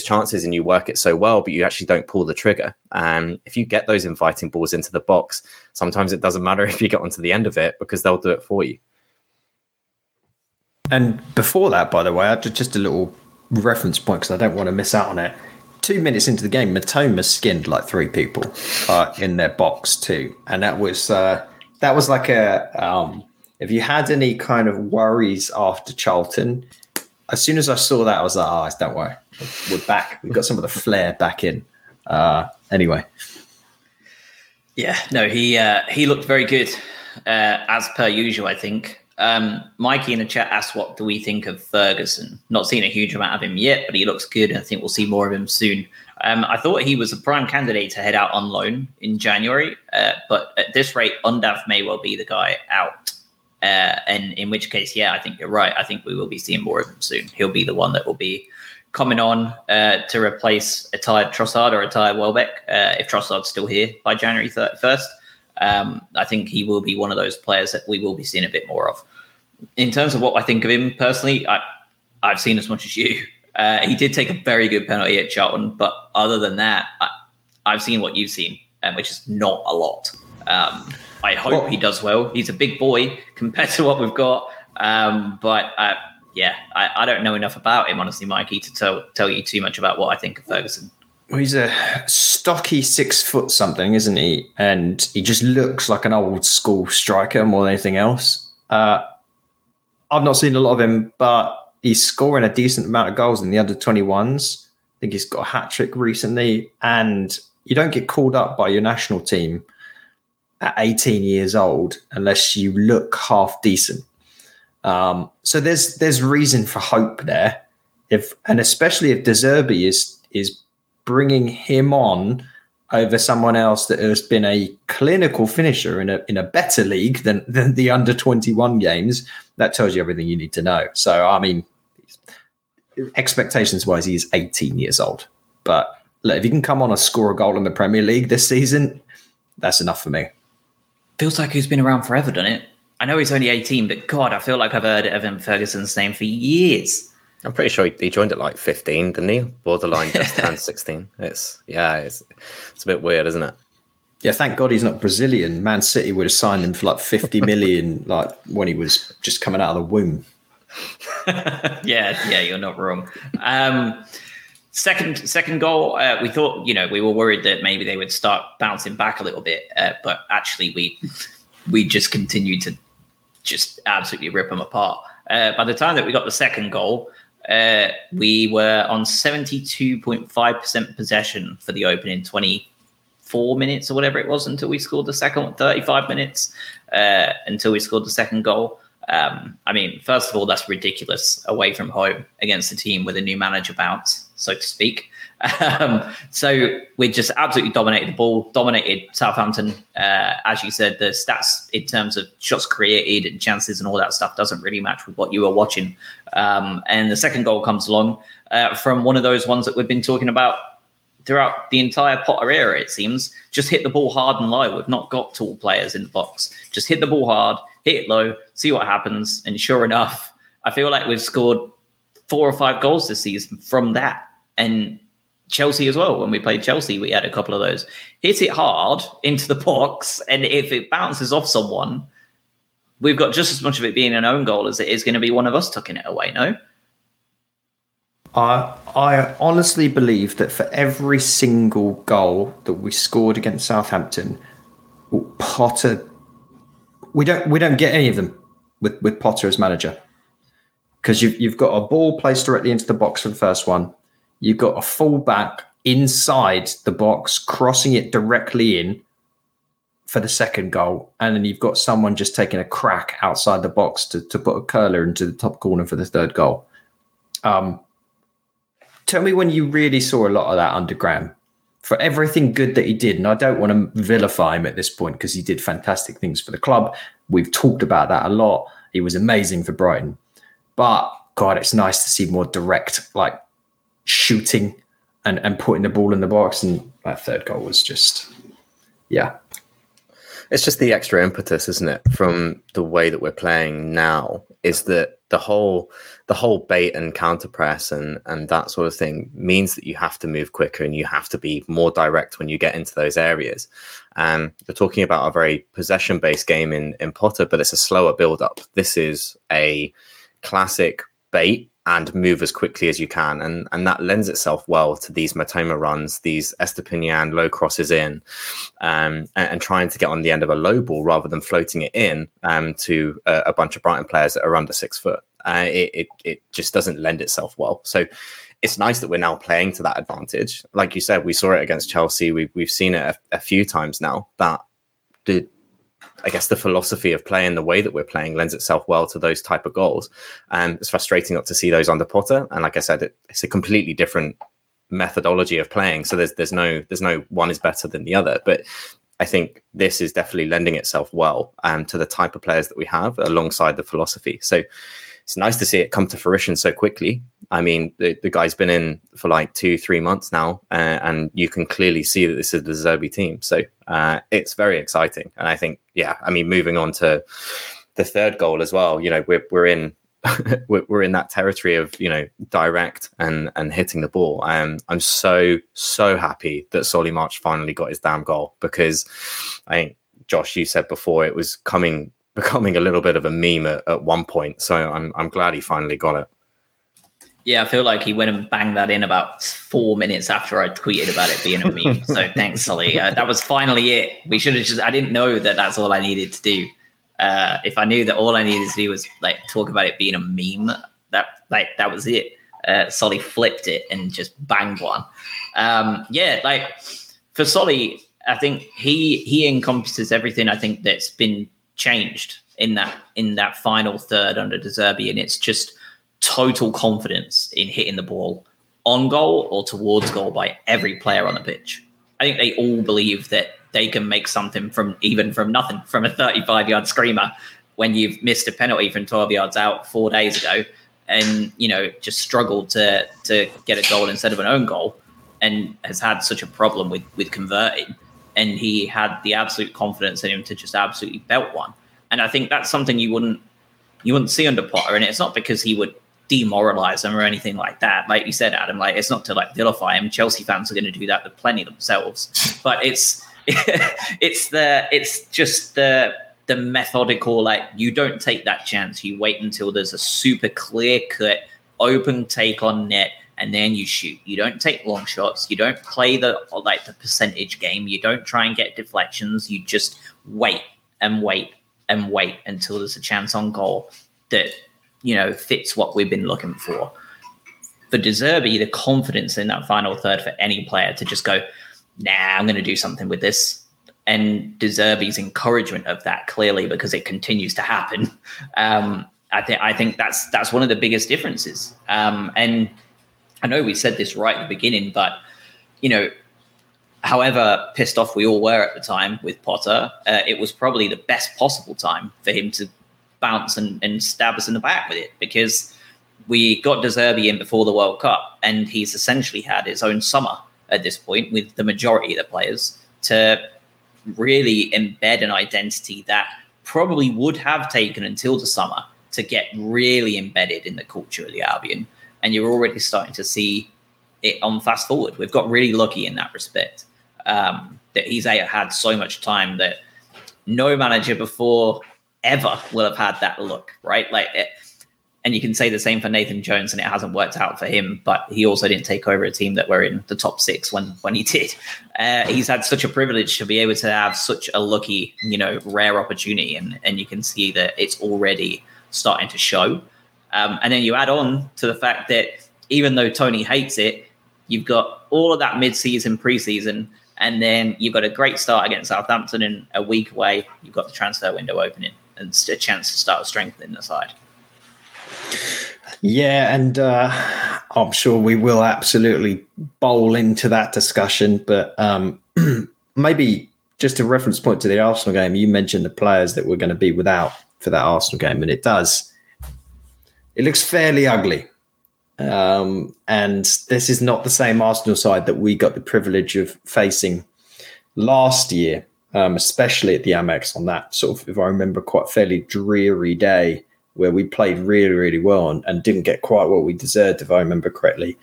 chances and you work it so well, but you actually don't pull the trigger. If you get those inviting balls into the box, sometimes it doesn't matter if you get onto the end of it, because they'll do it for you. And before that, by the way, just a little reference point, because I don't want to miss out on it. 2 minutes into the game, Mitoma skinned like 3 people in their box too. And that was like if you had any kind of worries after Charlton, as soon as I saw that, I was like, don't worry. We're back. We've got some of the flair back in. Anyway. Yeah, no, he looked very good, as per usual, I think. Mikey in the chat asked, what do we think of Ferguson? Not seen a huge amount of him yet, but he looks good, and I think we'll see more of him soon. I thought he was a prime candidate to head out on loan in January, but at this rate, Undav may well be the guy out. And in which case, yeah, I think you're right. I think we will be seeing more of him soon. He'll be the one that will be coming on to replace a tired Trossard or a tired Welbeck, if Trossard's still here by January 31st. I think he will be one of those players that we will be seeing a bit more of. In terms of what I think of him personally, I've seen as much as you. He did take a very good penalty at Charlton, but other than that, I've seen what you've seen, which is not a lot. I hope he does well. He's a big boy compared to what we've got. But I don't know enough about him, honestly, Mikey, to tell you too much about what I think of Ferguson. Well, he's a stocky 6 foot something, isn't he? And he just looks like an old school striker more than anything else. I've not seen a lot of him, but he's scoring a decent amount of goals in the under 21s. I think he's got a hat trick recently, and you don't get called up by your national team at 18 years old unless you look half decent. So there's reason for hope there, especially if De Zerbi is bringing him on over someone else that has been a clinical finisher in a better league than the under 21 games. That tells you everything you need to know. So, I mean, expectations wise, he is 18 years old, but look, if he can come on and score a goal in the Premier League this season, that's enough for me. Feels like he's been around forever, doesn't it? I know he's only 18, but God, I feel like I've heard Evan Ferguson's name for years. I'm pretty sure he joined at like 15, didn't he? Borderline just turned 16. It's a bit weird, isn't it? Yeah, thank God he's not Brazilian. Man City would have signed him for like 50 million, like when he was just coming out of the womb. yeah, you're not wrong. Second goal, we thought, we were worried that maybe they would start bouncing back a little bit, but actually we just continued to just absolutely rip them apart. By the time that we got the second goal, we were on 72.5% possession for the opening 24 minutes or whatever it was until we scored the second one, 35 minutes until we scored the second goal. First of all, that's ridiculous away from home against a team with a new manager bounce, so to speak. So we just absolutely dominated the ball, dominated Southampton. As you said, the stats in terms of shots created and chances and all that stuff doesn't really match with what you were watching. And the second goal comes along from one of those ones that we've been talking about throughout the entire Potter era, it seems. Just hit the ball hard and low. We've not got tall players in the box. Just hit the ball hard, hit it low, see what happens. And sure enough, I feel like we've scored 4 or 5 goals this season from that. And Chelsea as well. When we played Chelsea, we had a couple of those. Hit it hard into the box, and if it bounces off someone, we've got just as much of it being an own goal as it is going to be one of us tucking it away, no? I honestly believe that for every single goal that we scored against Southampton, Potter, we don't get any of them with Potter as manager, because you've got a ball placed directly into the box for the first one. You've got a fullback inside the box, crossing it directly in for the second goal. And then you've got someone just taking a crack outside the box to put a curler into the top corner for the third goal. Tell me when you really saw a lot of that under Graham. For everything good that he did, and I don't want to vilify him at this point because he did fantastic things for the club. We've talked about that a lot. He was amazing for Brighton. But, God, it's nice to see more direct, like, shooting and putting the ball in the box, and that third goal was just, yeah. It's just the extra impetus, isn't it, from the way that we're playing now, is that the whole bait and counter press and that sort of thing means that you have to move quicker and you have to be more direct when you get into those areas. You're talking about a very possession-based game in Potter, but it's a slower build-up. This is a classic bait and move as quickly as you can. And that lends itself well to these Mitoma runs, these Estupiñán low crosses in, and trying to get on the end of a low ball rather than floating it in to a bunch of Brighton players that are under 6 foot. It just doesn't lend itself well. So it's nice that we're now playing to that advantage. Like you said, we saw it against Chelsea. We've seen it a few times now. That the I guess the philosophy of play and the way that we're playing lends itself well to those type of goals. And it's frustrating not to see those under Potter. And like I said, it's a completely different methodology of playing. So there's no one is better than the other. But I think this is definitely lending itself well to the type of players that we have alongside the philosophy. So it's nice to see it come to fruition so quickly. I mean, the guy's been in for like 2-3 months now, and you can clearly see that this is the Zerbi team. So it's very exciting. And I think, yeah, I mean, moving on to the third goal as well, you know, we're in that territory of, you know, direct and hitting the ball. I'm so happy that Solly March finally got his damn goal, because I think, Josh, you said before it was becoming a little bit of a meme at one point. So I'm glad he finally got it. Yeah, I feel like he went and banged that in about 4 minutes after I tweeted about it being a meme. So thanks, Solly. That was finally it. We should have just... I didn't know that that's all I needed to do. If I knew that all I needed to do was like talk about it being a meme, that was it. Solly flipped it and just banged one. For Solly, I think he encompasses everything I think that's been changed in that final third under De Zerbi, and it's just total confidence in hitting the ball on goal or towards goal by every player on the pitch. I think they all believe that they can make something from nothing, from a 35-yard screamer when you've missed a penalty from 12 yards out 4 days ago and, you know, just struggled to get a goal instead of an own goal, and has had such a problem with converting. And he had the absolute confidence in him to just absolutely belt one. And I think that's something you wouldn't see under Potter. And it's not because he would demoralize them or anything like that. Like you said, Adam, like it's not to like vilify him. Chelsea fans are going to do that with plenty themselves. But it's just the methodical, like you don't take that chance. You wait until there's a super clear cut, open take on net, and then you shoot. You don't take long shots. You don't play the percentage game. You don't try and get deflections. You just wait and wait and wait until there's a chance on goal that, you know, fits what we've been looking for. For De Zerbi, the confidence in that final third for any player to just go, nah, I'm going to do something with this. And De Zerbi's encouragement of that, clearly, because it continues to happen. I think that's one of the biggest differences. And I know we said this right at the beginning, but, you know, however pissed off we all were at the time with Potter, it was probably the best possible time for him to bounce and stab us in the back with it, because we got De Zerbi in before the World Cup, and he's essentially had his own summer at this point with the majority of the players to really embed an identity that probably would have taken until the summer to get really embedded in the culture of the Albion. And you're already starting to see it on fast forward. We've got really lucky in that respect, that he's had so much time that no manager before ever will have had that look, right? Like, and you can say the same for Nathan Jones, and it hasn't worked out for him, but he also didn't take over a team that were in the top six when he did. He's had such a privilege to be able to have such a lucky, you know, rare opportunity, and you can see that it's already starting to show. And then you add on to the fact that even though Tony hates it, you've got all of that mid-season, pre-season, and then you've got a great start against Southampton, and a week away, you've got the transfer window opening and a chance to start strengthening the side. Yeah, and I'm sure we will absolutely bowl into that discussion, but maybe just a reference point to the Arsenal game, you mentioned the players that we're going to be without for that Arsenal game, and it looks fairly ugly. And this is not the same Arsenal side that we got the privilege of facing last year, especially at the Amex on that sort of, if I remember, quite fairly dreary day where we played really, really well and didn't get quite what we deserved, if I remember correctly.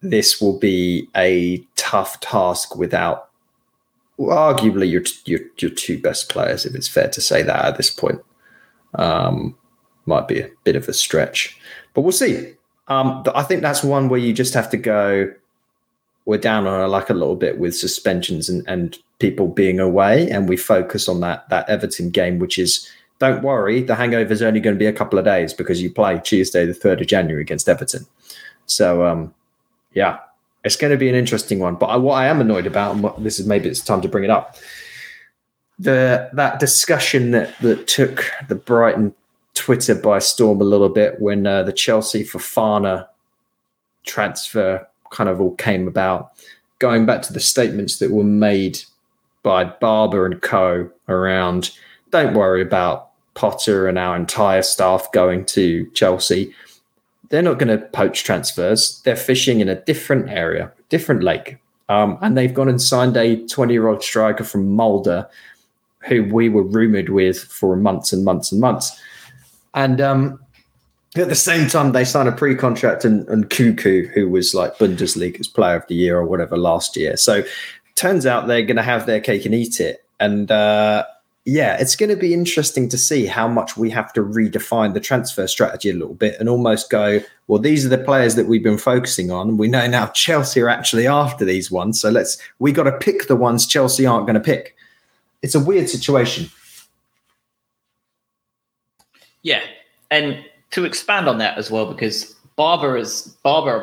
This will be a tough task without arguably your two best players, if it's fair to say that at this point. Might be a bit of a stretch, but we'll see. I think that's one where you just have to go, we're down on our luck a little bit with suspensions and people being away, and we focus on that Everton game, which is, don't worry, the hangover is only going to be a couple of days because you play Tuesday, the 3rd of January against Everton. So, yeah, it's going to be an interesting one. But what I am annoyed about, and maybe it's time to bring it up, that discussion that took the Brighton Twitter by storm a little bit when the Chelsea Fofana transfer kind of all came about, going back to the statements that were made by Barber and co around, don't worry about Potter and our entire staff going to Chelsea. They're not going to poach transfers. They're fishing in a different area, different lake. And they've gone and signed a 20-year-old striker from Mulder who we were rumoured with for months and months and months. And at the same time, they signed a pre-contract and Cuckoo, who was like Bundesliga's player of the year or whatever last year. So turns out they're going to have their cake and eat it. And yeah, it's going to be interesting to see how much we have to redefine the transfer strategy a little bit and almost go, well, these are the players that we've been focusing on. We know now Chelsea are actually after these ones. So we got to pick the ones Chelsea aren't going to pick. It's a weird situation. Yeah. And to expand on that as well, because Barber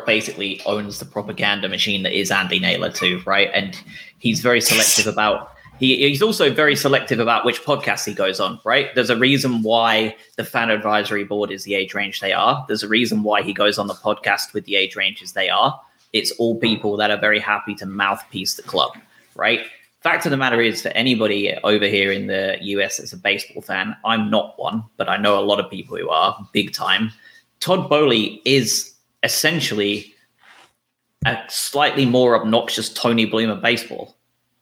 basically owns the propaganda machine that is Andy Naylor too, right? And he's very selective about... He's also very selective about which podcast he goes on, right? There's a reason why the fan advisory board is the age range they are. There's a reason why he goes on the podcast with the age ranges they are. It's all people that are very happy to mouthpiece the club, right? Fact of the matter is, for anybody over here in the US that's a baseball fan, I'm not one, but I know a lot of people who are, big time. Todd Boehly is essentially a slightly more obnoxious Tony Bloom of baseball.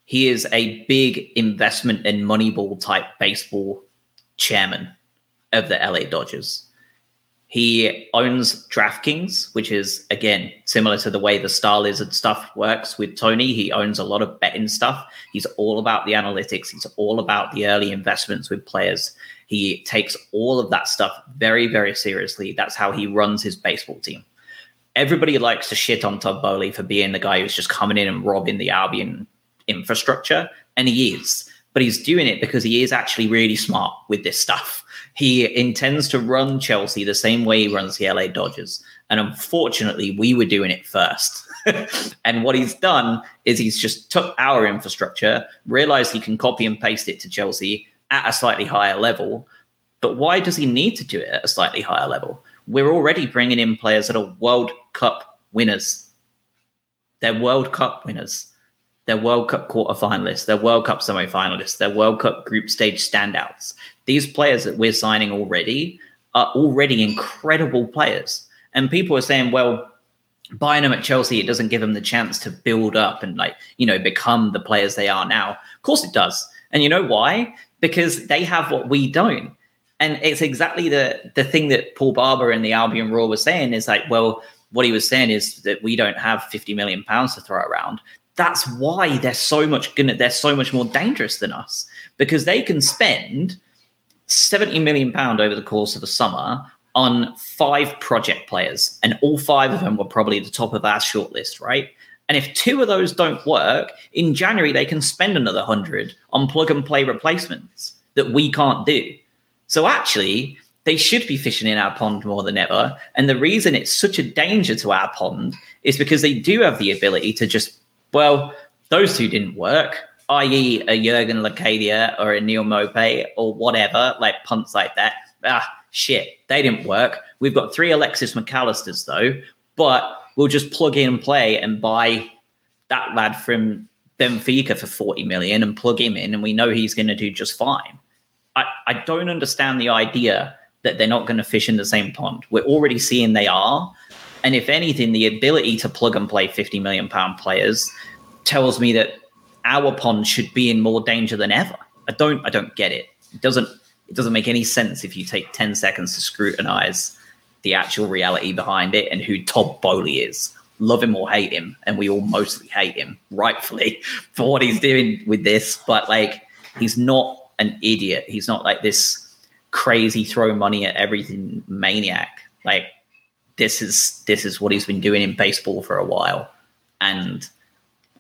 He is a big investment and Moneyball type baseball chairman of the LA Dodgers. He owns DraftKings, which is, again, similar to the way the Star Lizard stuff works with Tony. He owns a lot of betting stuff. He's all about the analytics. He's all about the early investments with players. He takes all of that stuff very, very seriously. That's how he runs his baseball team. Everybody likes to shit on Todd Boehly for being the guy who's just coming in and robbing the Albion infrastructure, and he is, but he's doing it because he is actually really smart with this stuff. He intends to run Chelsea the same way he runs the LA Dodgers, and unfortunately we were doing it first. And what he's done is he's just took our infrastructure, realized he can copy and paste it to Chelsea at a slightly higher level. But why does he need to do it at a slightly higher level? We're already bringing in players that are World Cup winners. They're World Cup winners. They're World Cup quarterfinalists, they're World Cup semi-finalists, they're World Cup group stage standouts. These players that we're signing already are already incredible players. And people are saying, well, buying them at Chelsea, it doesn't give them the chance to build up and become the players they are now. Of course it does. And you know why? Because they have what we don't. And it's exactly the thing that Paul Barber and the Albion Roar were saying is what he was saying is that we don't have £50 million to throw around. That's why they're so much more dangerous than us, because they can spend £70 million over the course of the summer on 5 project players, and all 5 of them were probably the top of our shortlist, right? And if 2 of those don't work in January, they can spend another 100 on plug and play replacements that we can't do. So actually, they should be fishing in our pond more than ever. And the reason it's such a danger to our pond is because they do have the ability to just, well, those 2 didn't work, i.e. a Jürgen Locadia or a Neal Maupay or whatever, punts like that. They didn't work. We've got 3 Alexis Mac Allisters though, but we'll just plug in and play and buy that lad from Benfica for 40 million and plug him in, and we know he's going to do just fine. I don't understand the idea that they're not going to fish in the same pond. We're already seeing they are. And if anything, the ability to plug and play £50 million players tells me that our pond should be in more danger than ever. I don't get it. It doesn't make any sense if you take 10 seconds to scrutinize the actual reality behind it and who Todd Boehly is. Love him or hate him, and we all mostly hate him, rightfully, for what he's doing with this. But he's not an idiot. He's not this crazy throw money at everything maniac. This is what he's been doing in baseball for a while, and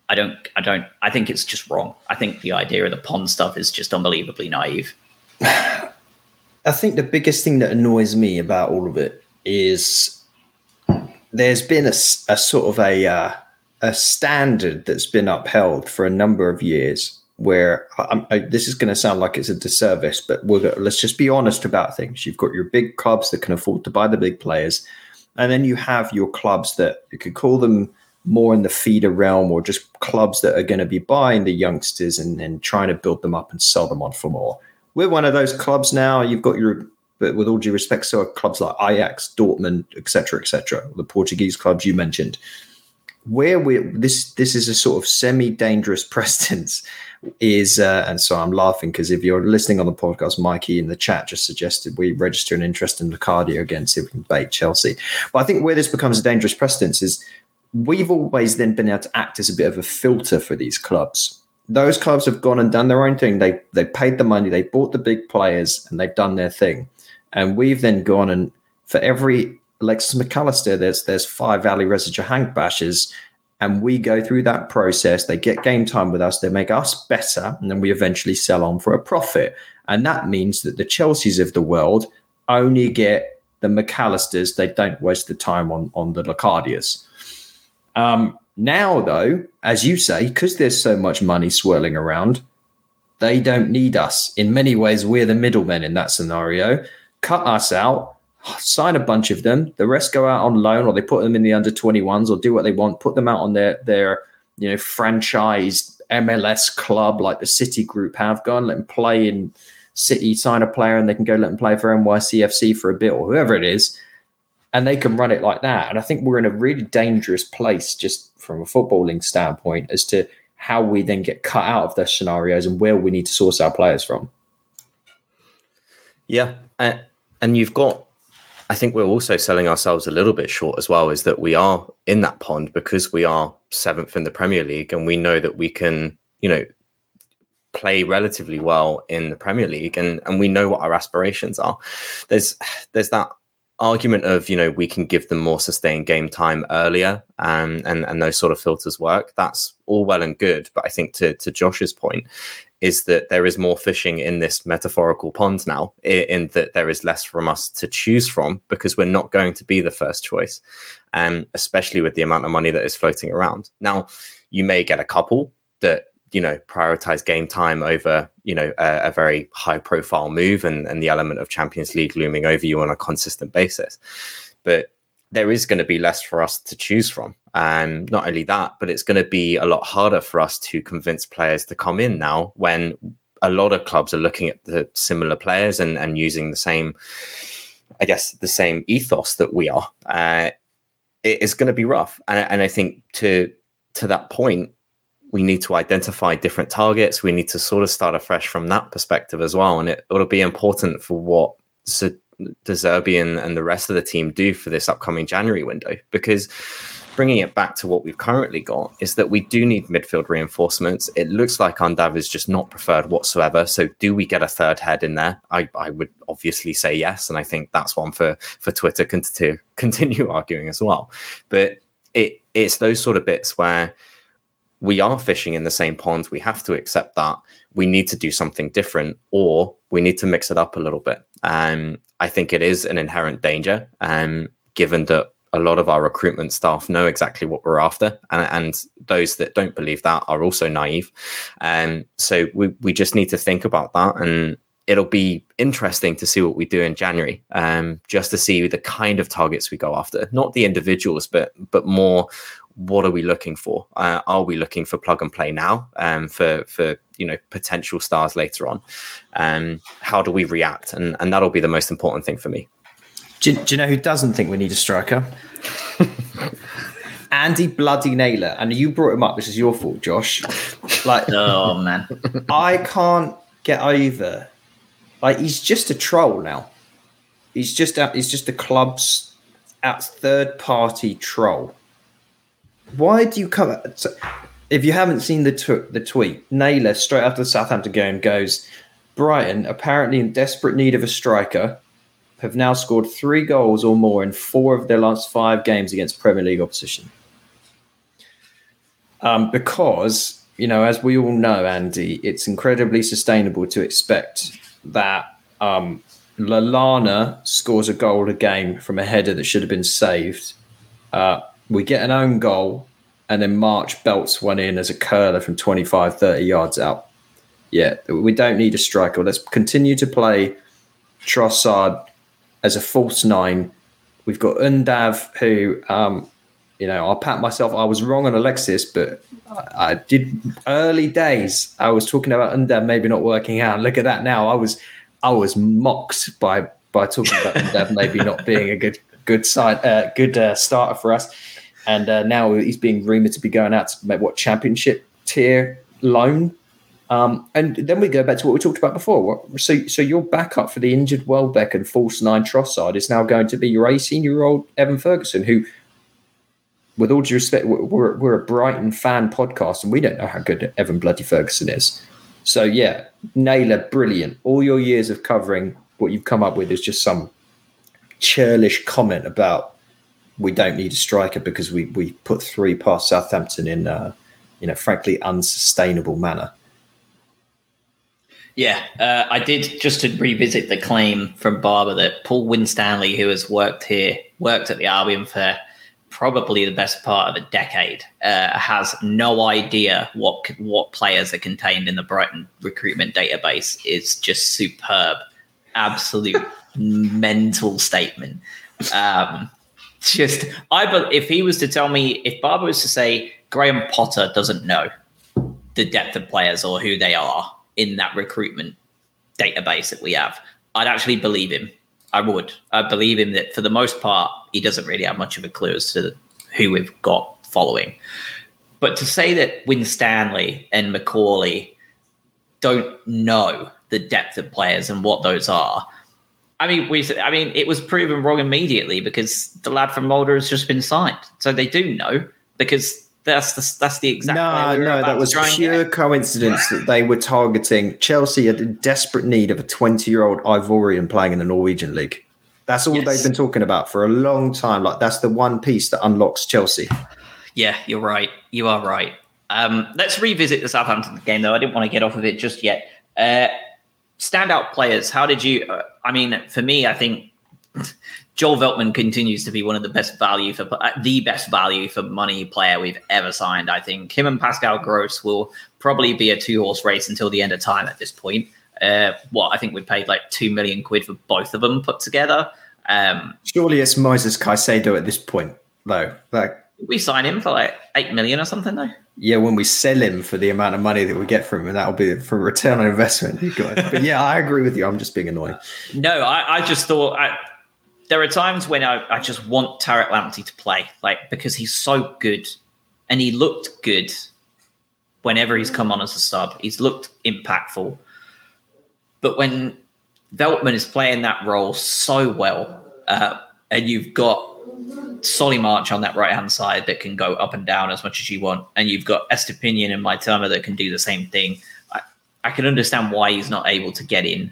I think it's just wrong. I think the idea of the pond stuff is just unbelievably naive. I think the biggest thing that annoys me about all of it is there's been a sort of a standard that's been upheld for a number of years where this is going to sound like it's a disservice, but let's just be honest about things. You've got your big clubs that can afford to buy the big players, and then you have your clubs that you could call them more in the feeder realm, or just clubs that are going to be buying the youngsters and trying to build them up and sell them on for more. We're one of those clubs now. You've got your, but with all due respect, so are clubs like Ajax, Dortmund, et cetera, the Portuguese clubs you mentioned. This is a sort of semi-dangerous precedence and so I'm laughing because if you're listening on the podcast, Mikey in the chat just suggested we register an interest in Locadia again, see if we can bait Chelsea. But I think where this becomes a dangerous precedence is we've always then been able to act as a bit of a filter for these clubs. Those clubs have gone and done their own thing. They paid the money, they bought the big players, and they've done their thing. And we've then gone and for every Alexis Mac Allister, there's 5 Ali Reza Jahank bashes, and we go through that process. They get game time with us. They make us better, and then we eventually sell on for a profit. And that means that the Chelseas of the world only get the Mac Allisters. They don't waste the time on the Locadias. Now, though, as you say, because there's so much money swirling around, they don't need us. In many ways, we're the middlemen in that scenario. Cut us out. Sign a bunch of them. The rest go out on loan, or they put them in the under 21s, or do what they want. Put them out on their franchise MLS club like the City Group have. Go and let them play in City. Sign a player, and they can go let them play for NYCFC for a bit, or whoever it is, and they can run it like that. And I think we're in a really dangerous place, just from a footballing standpoint, as to how we then get cut out of those scenarios and where we need to source our players from. Yeah, and you've got. I think we're also selling ourselves a little bit short as well, is that we are in that pond because we are 7th in the Premier League, and we know that we can, play relatively well in the Premier League, and we know what our aspirations are. There's that argument of, we can give them more sustained game time earlier, and those sort of filters work. That's all well and good, but I think to Josh's point, is that there is more fishing in this metaphorical pond now, in that there is less from us to choose from because we're not going to be the first choice, especially with the amount of money that is floating around. Now, you may get a couple that, prioritize game time over, a very high profile move and the element of Champions League looming over you on a consistent basis. But there is going to be less for us to choose from. And not only that, but it's going to be a lot harder for us to convince players to come in now when a lot of clubs are looking at the similar players and using the same, I guess, the same ethos that we are. It's going to be rough. And I think to that point, we need to identify different targets. We need to sort of start afresh from that perspective as well. And it'll be important for what De Zerbi and the rest of the team do for this upcoming January window, because bringing it back to what we've currently got is that we do need midfield reinforcements. It looks like Undav is just not preferred whatsoever. So do we get a third head in there? I would obviously say yes. And I think that's one for Twitter to continue arguing as well. But it's those sort of bits where we are fishing in the same pond. We have to accept that. We need to do something different, or we need to mix it up a little bit. I think it is an inherent danger, given that a lot of our recruitment staff know exactly what we're after. And those that don't believe that are also naive. So we just need to think about that. And it'll be interesting to see what we do in January, just to see the kind of targets we go after. Not the individuals, but more, what are we looking for? Are we looking for plug and play now, for potential stars later on? How do we react? And that'll be the most important thing for me. Do you know who doesn't think we need a striker? Andy bloody Naylor. And you brought him up, which is your fault, Josh. Oh, man. I can't get over. He's just a troll now. He's just the club's third-party troll. Why do you come... So, if you haven't seen the tweet, Naylor, straight after the Southampton game, goes, Brighton, apparently in desperate need of a striker, have now scored 3 goals or more in 4 of their last 5 games against Premier League opposition. Because, as we all know, Andy, it's incredibly sustainable to expect that Lallana scores a goal a game from a header that should have been saved. We get an own goal, and then March belts one in as a curler from 25, 30 yards out. Yeah, we don't need a striker. Let's continue to play Trossard as a false nine. We've got Undav, who, you know, I'll pat myself. I was wrong on Alexis, but I did early days. I was talking about Undav maybe not working out. Look at that now. I was mocked by talking about Undav maybe not being a good side, good starter for us. And now he's being rumoured to be going out to make what championship tier loan. And then we go back to what we talked about before. So your backup for the injured Welbeck and false nine Trossard is now going to be your 18-year-old Evan Ferguson, who, with all due respect, we're a Brighton fan podcast and we don't know how good Evan bloody Ferguson is. So, yeah, Naylor, brilliant. All your years of covering what you've come up with is just some churlish comment about we don't need a striker because we put three past Southampton in a, you know, frankly, unsustainable manner. Yeah, I did, just to revisit the claim from Barber that Paul Winstanley, who has worked at the Albion for probably the best part of a decade, has no idea what players are contained in the Brighton recruitment database. It's just superb, absolute mental statement. But if he was to tell me, if Barber was to say Graham Potter doesn't know the depth of players or who they are in that recruitment database that we have, I'd actually believe him. I would. I believe him that for the most part, he doesn't really have much of a clue as to who we've got following. But to say that Winstanley and McCauley don't know the depth of players and what those are, I mean, it was proven wrong immediately because the lad from Mulder has just been signed. So they do know because... That's the exact. No, that was pure coincidence that they were targeting Chelsea at a desperate need of a 20-year-old Ivorian playing in the Norwegian league. That's all they've been talking about for a long time. Like that's the one piece that unlocks Chelsea. Yeah, you're right. You are right. Let's revisit the Southampton game though. I didn't want to get off of it just yet. Standout players. How did you? I mean, for me, I think Joel Veltman continues to be one of the best value for money player we've ever signed. I think him and Pascal Gross will probably be a two-horse race until the end of time at this point. I think we paid like £2 million for both of them put together. Surely it's Moises Caicedo at this point, though. Like we sign him for like £8 million or something, though. Yeah, when we sell him for the amount of money that we get from him, and that'll be for return on investment. But yeah, I agree with you. I'm just being annoying. No, I just thought. There are times when I just want Tarek Lamptey to play, like because he's so good, and he looked good whenever he's come on as a sub. He's looked impactful, but when Veltman is playing that role so well, and you've got Solly March on that right hand side that can go up and down as much as you want, and you've got Estupiñán and Mitoma that can do the same thing, I can understand why he's not able to get in.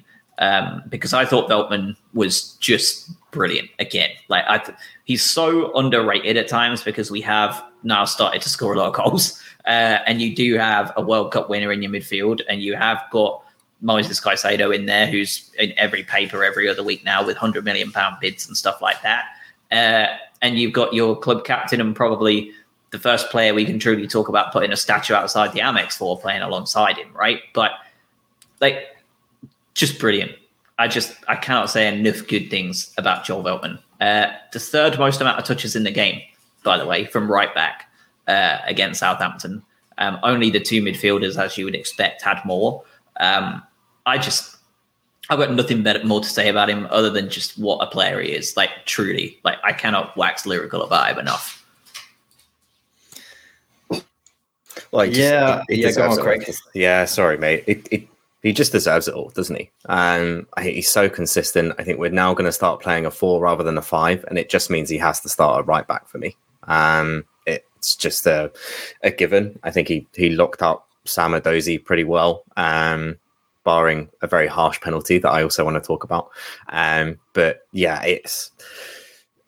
Because I thought Veltman was just brilliant again. Like he's so underrated at times because we have now started to score a lot of goals, and you do have a World Cup winner in your midfield, and you have got Moises Caicedo in there, who's in every paper every other week now with £100 million bids and stuff like that. And you've got your club captain and probably the first player we can truly talk about putting a statue outside the Amex for playing alongside him, right? But like. Just brilliant. I cannot say enough good things about Joel Veltman. The third most amount of touches in the game, by the way, from right back against Southampton. Only the two midfielders, as you would expect, had more. I've got nothing more to say about him other than just what a player he is. Like truly, like I cannot wax lyrical about him enough. Like go on, Craig. Yeah, sorry, mate. He just deserves it all, doesn't he? He's so consistent. I think we're now going to start playing a 4 rather than a 5, and it just means he has to start a right back for me. It's just a given. I think he locked up Sam Adozzi pretty well, barring a very harsh penalty that I also want to talk about. But yeah, it's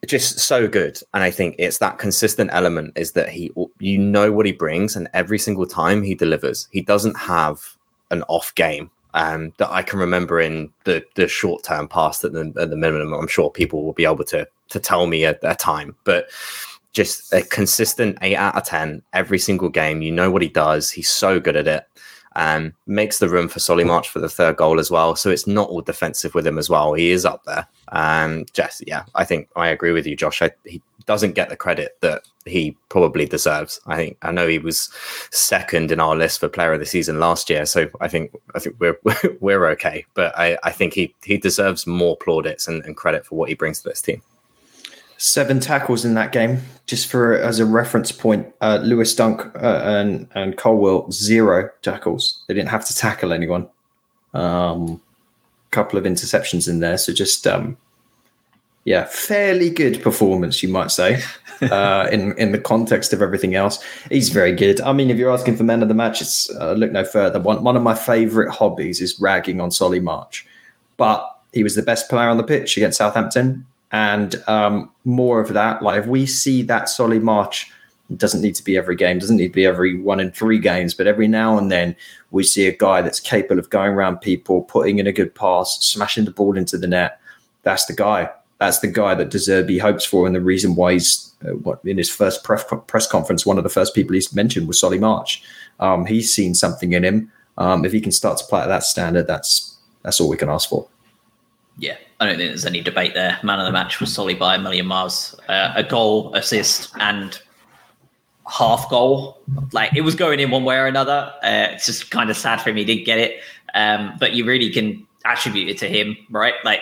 just so good. And I think it's that consistent element is that you know what he brings, and every single time he delivers. He doesn't have an off game that I can remember in the short term past at the minimum. I'm sure people will be able to tell me a time, but just a consistent 8 out of 10 every single game. You know what he does. He's so good at it. Makes the room for Solly March for the third goal as well. So it's not all defensive with him as well. He is up there. Jess, yeah, I think I agree with you, Josh. He doesn't get the credit that he probably deserves. I know he was second in our list for player of the season last year. So I think we're okay. But I think he deserves more plaudits and credit for what he brings to this team. 7 tackles in that game. Just for as a reference point, Lewis Dunk and Colwill 0 tackles. They didn't have to tackle anyone. Couple of interceptions in there. So just fairly good performance, you might say, in the context of everything else. He's very good. I mean, if you're asking for men of the match, it's look no further. One of my favourite hobbies is ragging on Solly March, but he was the best player on the pitch against Southampton. And more of that, like if we see that Solly March, it doesn't need to be every game, doesn't need to be every 1 in 3 games, but every now and then we see a guy that's capable of going around people, putting in a good pass, smashing the ball into the net. That's the guy. That's the guy that De Zerbi hopes for. And the reason why he's, in his first press conference, one of the first people he's mentioned was Solly March. He's seen something in him. If he can start to play at that standard, that's all we can ask for. Yeah, I don't think there's any debate there. Man of the match was Solly by a million miles. A goal, assist, and half goal. Like, it was going in one way or another. It's just kind of sad for him he didn't get it. But you really can attribute it to him, right? Like,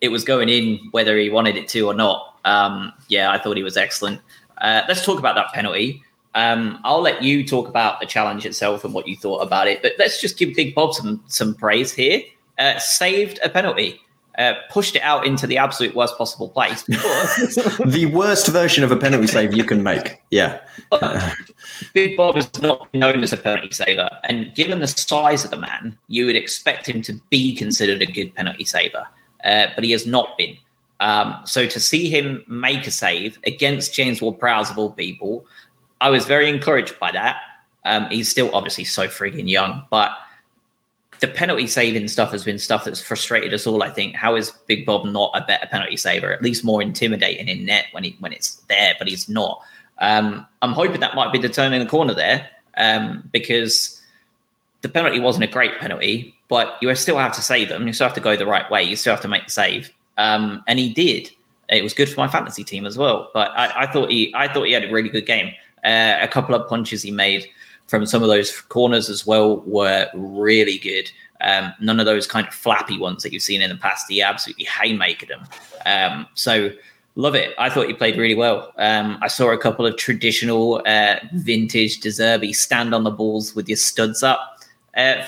it was going in whether he wanted it to or not. I thought he was excellent. Let's talk about that penalty. I'll let you talk about the challenge itself and what you thought about it. But let's just give Big Bob some praise here. Saved a penalty. Pushed it out into the absolute worst possible place. The worst version of a penalty save you can make. Yeah. Big Bob is not known as a penalty saver. And given the size of the man, you would expect him to be considered a good penalty saver. But he has not been. So to see him make a save against James Ward-Prowse of all people, I was very encouraged by that. He's still obviously so freaking young, but the penalty saving stuff has been stuff that's frustrated us all, I think. How is Big Bob not a better penalty saver? At least more intimidating in net when it's there, but he's not. I'm hoping that might be the turn in the corner there, because the penalty wasn't a great penalty, but you still have to save them. You still have to go the right way. You still have to make the save. And he did. It was good for my fantasy team as well. But I thought he had a really good game. A couple of punches he made from some of those corners as well were really good. None of those kind of flappy ones that you've seen in the past. He absolutely haymakered them. So love it. I thought he played really well. I saw a couple of traditional vintage De Zerbi stand on the balls with your studs up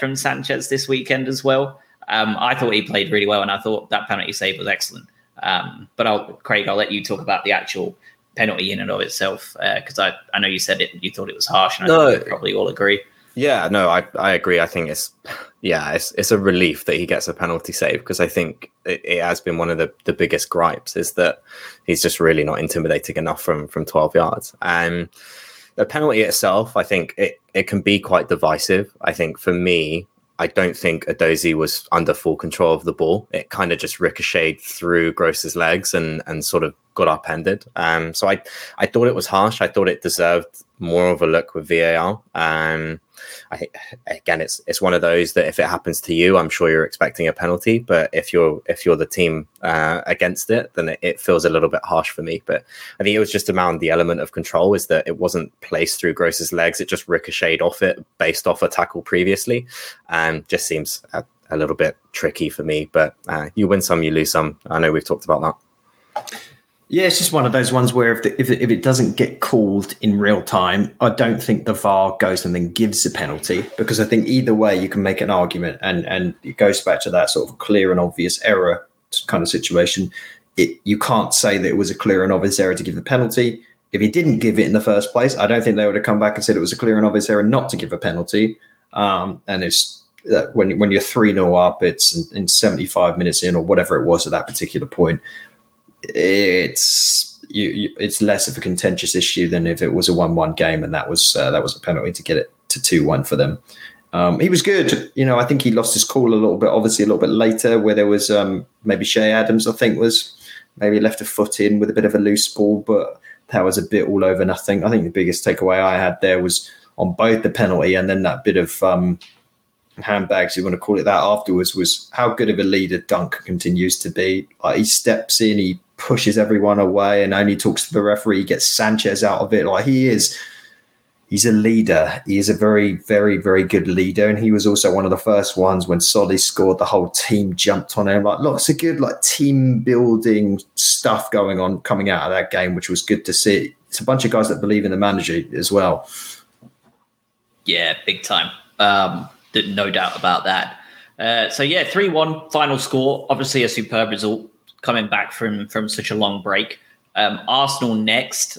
from Sanchez this weekend as well. I thought he played really well, and I thought that penalty save was excellent. But Craig, I'll let you talk about the actual penalty in and of itself, because I know you said it, you thought it was harsh, and I think we probably all agree. Yeah, no, I agree. I think it's a relief that he gets a penalty save, because I think it has been one of the biggest gripes is that he's just really not intimidating enough from 12 yards. The penalty itself, I think it can be quite divisive. I think for me, I don't think Adozie was under full control of the ball. It kind of just ricocheted through Gross's legs and sort of got upended. So I thought it was harsh. I thought it deserved more of a look with VAR. Again, it's one of those that if it happens to you, I'm sure you're expecting a penalty. But if you're the team against it, then it feels a little bit harsh for me. But I think it was just around the element of control, is that it wasn't placed through Gross's legs. It just ricocheted off it based off a tackle previously. Just seems a little bit tricky for me. But you win some, you lose some. I know we've talked about that. Yeah, it's just one of those ones where if it doesn't get called in real time, I don't think the VAR goes and then gives a penalty, because I think either way you can make an argument, and it goes back to that sort of clear and obvious error kind of situation. You can't say that it was a clear and obvious error to give the penalty. If he didn't give it in the first place, I don't think they would have come back and said it was a clear and obvious error not to give a penalty. And it's when you're 3-0 up, it's in 75 minutes in or whatever it was at that particular point. It's less of a contentious issue than if it was a 1-1 game, and that was a penalty to get it to 2-1 for them. He was good, I think he lost his cool a little bit, obviously a little bit later, where there was maybe Che Adams, I think, was maybe left a foot in with a bit of a loose ball, but that was a bit all over nothing. I think the biggest takeaway I had there was on both the penalty and then that bit of handbags, you want to call it that, afterwards, was how good of a leader Dunk continues to be. Like, he steps in, he pushes everyone away and only talks to the referee, he gets Sanchez out of it. Like, he's a leader. He is a very, very, very good leader. And he was also one of the first ones when Solly scored, the whole team jumped on him. Like, lots of good, like, team building stuff going on coming out of that game, which was good to see. It's a bunch of guys that believe in the manager as well. Yeah, big time. No doubt about that. So yeah, 3-1 final score. Obviously a superb result coming back from such a long break. Arsenal next.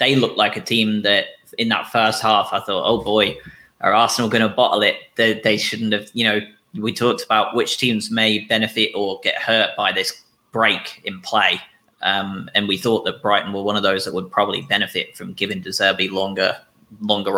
They look like a team that in that first half, I thought, oh boy, are Arsenal going to bottle it? They shouldn't have, you know, we talked about which teams may benefit or get hurt by this break in play. And we thought that Brighton were one of those that would probably benefit from giving De Zerbi longer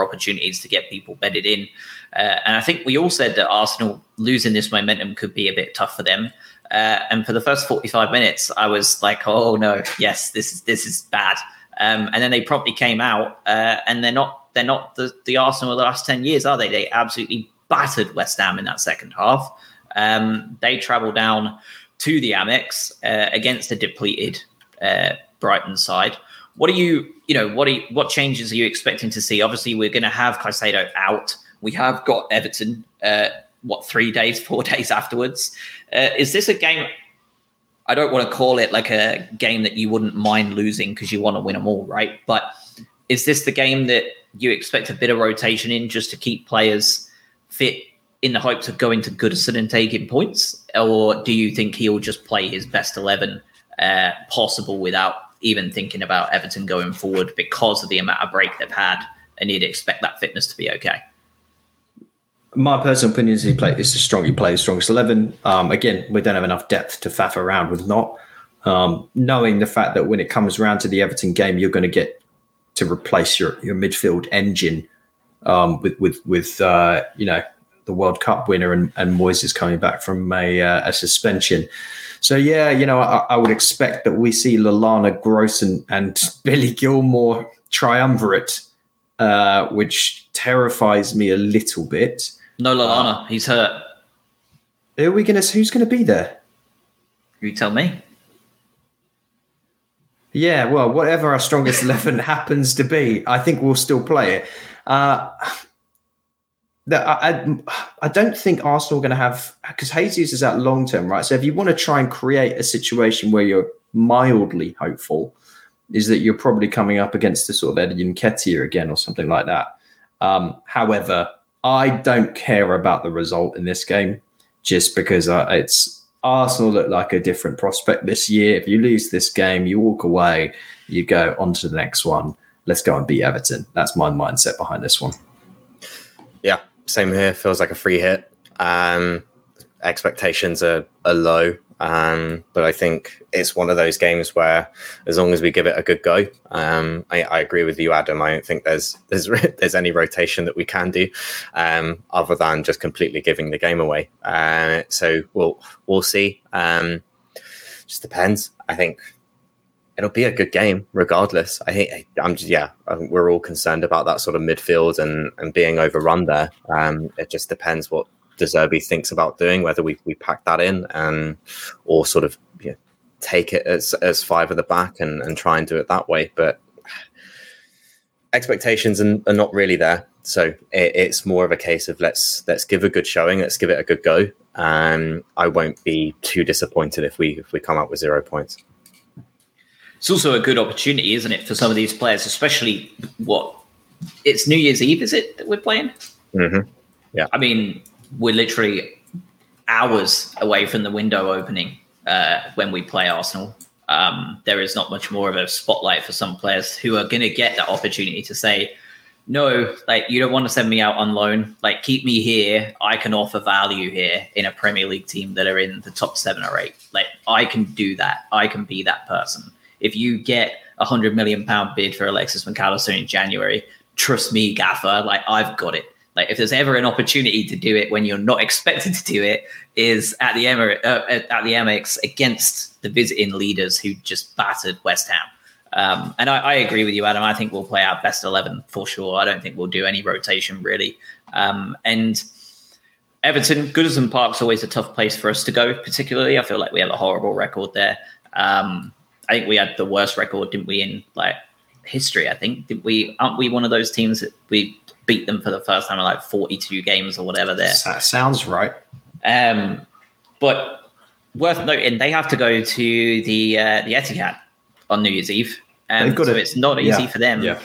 opportunities to get people bedded in. And I think we all said that Arsenal losing this momentum could be a bit tough for them. And for the first 45 minutes, I was like, oh no, yes, this is bad. And then they promptly came out and they're not the Arsenal of the last 10 years, are they? They absolutely battered West Ham in that second half. They travel down to the Amex against a depleted Brighton side. What are what changes are you expecting to see? Obviously, we're going to have Caicedo out. We have got Everton, 4 days afterwards. Is this a game? I don't want to call it like a game that you wouldn't mind losing because you want to win them all, right? But is this the game that you expect a bit of rotation in just to keep players fit in the hopes of going to Goodison and taking points? Or do you think he'll just play his best 11 possible without even thinking about Everton going forward because of the amount of break they've had, and you'd expect that fitness to be okay? My personal opinion is he plays the strongest 11. Again, we don't have enough depth to faff around with not. Knowing the fact that when it comes round to the Everton game, you're going to get to replace your midfield engine with the World Cup winner and Moises coming back from a suspension. So, yeah, you know, I would expect that we see Lallana, Gross and Billy Gilmour triumvirate, which terrifies me a little bit. No Lallana, he's hurt. Who's going to be there? You tell me. Yeah, well, whatever our strongest 11 happens to be, I think we'll still play it. I don't think Arsenal are going to have, because Jesus is out long term, right? So if you want to try and create a situation where you're mildly hopeful, is that you're probably coming up against a sort of Eddie Nketiah again or something like that. However, I don't care about the result in this game just because it's Arsenal look like a different prospect this year. If you lose this game, you walk away, you go on to the next one. Let's go and beat Everton. That's my mindset behind this one. Yeah, same here. Feels like a free hit. Expectations are low, but I think it's one of those games where as long as we give it a good go, I agree with you, Adam. I don't think there's any rotation that we can do other than just completely giving the game away. So we'll see. Just depends. I think it'll be a good game regardless. I think we're all concerned about that sort of midfield and being overrun there. It just depends what De Zerbi thinks about doing, whether we pack that in or sort of take it as five at the back and try and do it that way. But expectations are not really there. So it's more of a case of let's give a good showing. Let's give it a good go. I won't be too disappointed if we come up with 0 points. It's also a good opportunity, isn't it, for some of these players, especially it's New Year's Eve, is it, that we're playing? Mm-hmm. Yeah. I mean, we're literally hours away from the window opening when we play Arsenal. There is not much more of a spotlight for some players who are going to get that opportunity to say, no, like, you don't want to send me out on loan. Like, keep me here. I can offer value here in a Premier League team that are in the top 7 or 8. Like, I can do that. I can be that person. If you get £100 million bid for Alexis Mac Allister in January, trust me, Gaffer, like, I've got it. Like, if there's ever an opportunity to do it when you're not expected to do it, is at the Amex against the visiting leaders who just battered West Ham. And I agree with you, Adam. I think we'll play our best 11 for sure. I don't think we'll do any rotation, really. And Everton, Goodison Park's always a tough place for us to go, particularly. I feel like we have a horrible record there. I think we had the worst record, didn't we, in like history, I think. Aren't we one of those teams that we beat them for the first time in like 42 games or whatever there? That sounds right. But worth noting, they have to go to the Etihad on New Year's Eve. It's not easy for them. Yeah.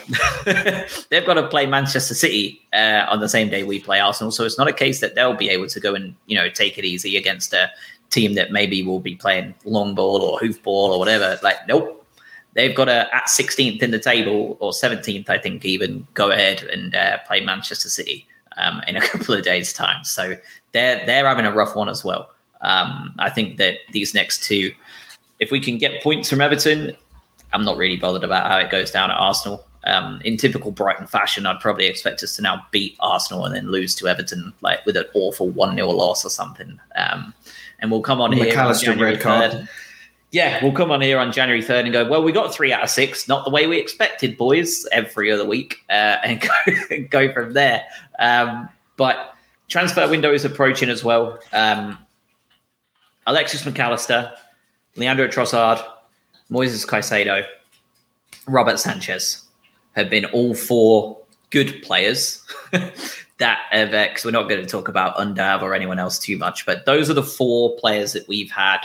They've got to play Manchester City on the same day we play Arsenal. So it's not a case that they'll be able to go and, you know, take it easy against a team that maybe will be playing long ball or hoof ball or whatever. Like, nope. They've got to, at 16th in the table, or 17th, I think, even, go ahead and play Manchester City in a couple of days' time. So they're having a rough one as well. I think that these next two, if we can get points from Everton, I'm not really bothered about how it goes down at Arsenal. In typical Brighton fashion, I'd probably expect us to now beat Arsenal and then lose to Everton, like with an awful 1-0 loss or something. And we'll come on here on January 3rd. Yeah, we'll come on here on January 3rd and go, well, we got 3 out of 6, not the way we expected, boys, every other week, and go from there. But transfer window is approaching as well. Alexis Mac Allister, Leandro Trossard, Moises Caicedo, Robert Sanchez have been all 4 good players that have, because we're not going to talk about Undav or anyone else too much, but those are the 4 players that we've had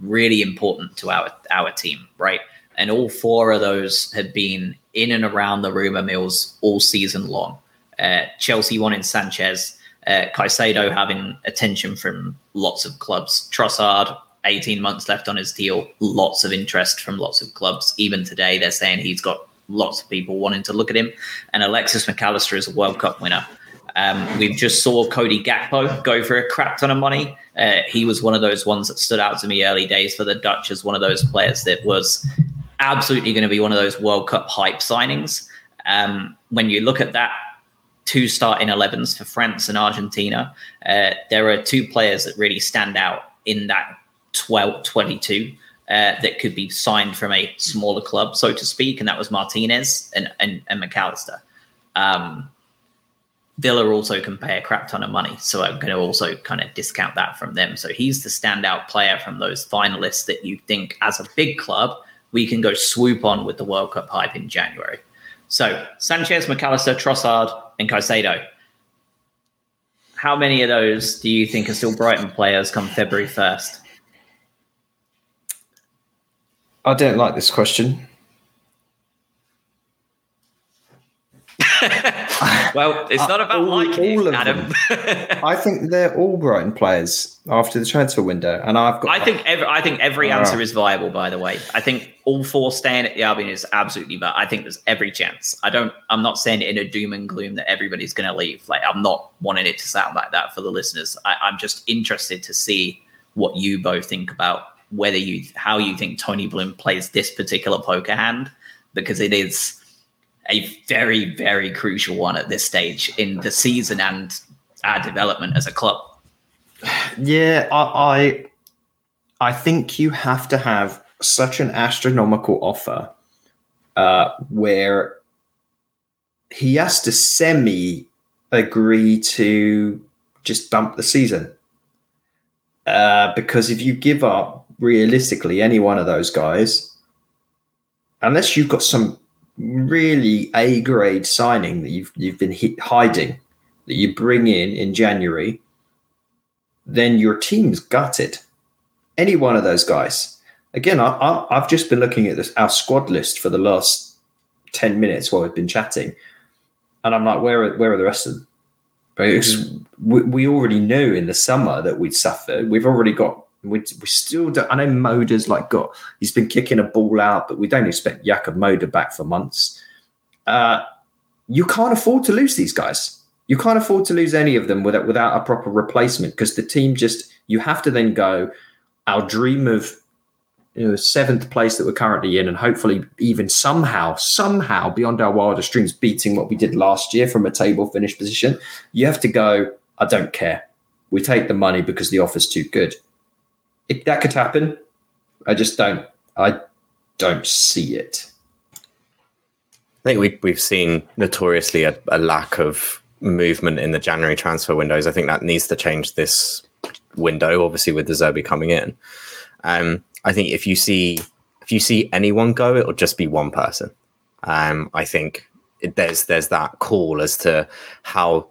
really important to our team, right? And all 4 of those have been in and around the rumour mills all season long. Chelsea wanting Sanchez, Caicedo having attention from lots of clubs, Trossard, 18 months left on his deal, lots of interest from lots of clubs. Even today, they're saying he's got lots of people wanting to look at him. And Alexis Mac Allister is a World Cup winner. We've just saw Cody Gakpo go for a crap ton of money. He was one of those ones that stood out to me early days for the Dutch as one of those players that was absolutely going to be one of those World Cup hype signings. When you look at that, 2 starting 11s for France and Argentina, there are 2 players that really stand out in that 22 that could be signed from a smaller club, so to speak, and that was Martinez and Mac Allister. Villa also can pay a crap ton of money, so I'm going to also kind of discount that from them. So he's the standout player from those finalists that you think, as a big club, we can go swoop on with the World Cup hype in January. So Sanchez, Mac Allister, Trossard, and Caicedo. How many of those do you think are still Brighton players come February 1st? I don't like this question. Well, it's not about liking it, Adam. I think they're all Brighton players after the transfer window, and I think every answer is viable. By the way, I think all 4 staying at the Albion is absolutely. But I think there's every chance. I'm not saying it in a doom and gloom that everybody's going to leave. Like, I'm not wanting it to sound like that for the listeners. I'm just interested to see what you both think about how you think Tony Bloom plays this particular poker hand, because it is a very, very crucial one at this stage in the season and our development as a club. Yeah, I think you have to have such an astronomical offer where he has to semi-agree to just dump the season. Because if you give up, realistically, any one of those guys, unless you've got some really A-grade signing that you've been hiding, that you bring in January, then your team's gutted. Any one of those guys. Again, I've just been looking at our squad list for the last 10 minutes while we've been chatting, and I'm like, where are the rest of them? Because we already knew in the summer that we'd suffered. We've already got. We still don't. I know Moda's he's been kicking a ball out, but we don't expect Jakob Moda back for months. You can't afford to lose these guys. You can't afford to lose any of them without a proper replacement, because the team you have to then go, our dream of 7th place that we're currently in, and hopefully even somehow beyond our wildest dreams, beating what we did last year from a table finish position. You have to go, I don't care. We take the money because the offer's too good. If that could happen, I don't see it. I think we've seen notoriously a lack of movement in the January transfer windows. I think that needs to change this window, obviously, with the Zerbi coming in. I think if you see anyone go, it'll just be one person. I think there's that call as to how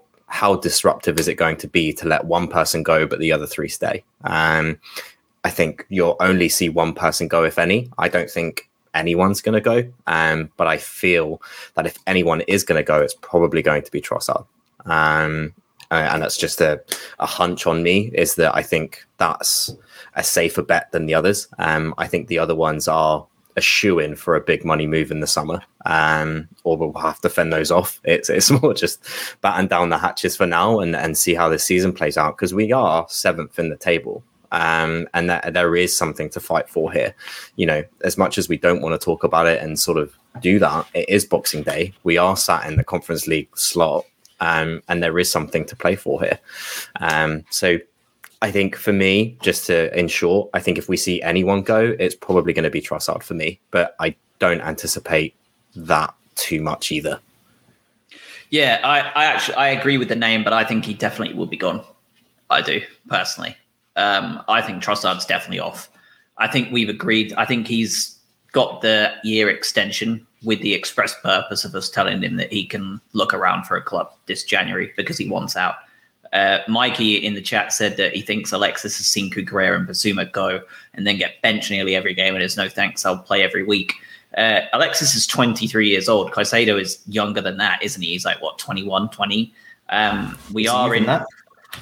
disruptive is it going to be to let one person go, but the other three stay. I think you'll only see one person go, if any. I don't think anyone's going to go. But I feel that if anyone is going to go, it's probably going to be Trossard. And that's just a hunch on me, is that I think that's a safer bet than the others. I think the other ones are a shoo-in for a big money move in the summer, or we'll have to fend those off. It's more just batten down the hatches for now and see how this season plays out, because we are 7th in the table. And that there is something to fight for here. You know, as much as we don't want to talk about it and sort of do that, it is Boxing Day. We are sat in the Conference League slot, and there is something to play for here. So I think for me, just to ensure, I think if we see anyone go, it's probably going to be Trossard for me, but I don't anticipate that too much either. Yeah, I agree with the name, but I think he definitely will be gone. I do, personally. I think Trossard's definitely off. I think we've agreed. I think he's got the year extension with the express purpose of us telling him that he can look around for a club this January because he wants out. Mikey in the chat said that he thinks Alexis has seen Cucurella and Bissouma go and then get benched nearly every game, and it's no thanks, I'll play every week. Alexis is 23 years old. Caicedo is younger than that, isn't he? He's like, what, 21, 20? We is are in that.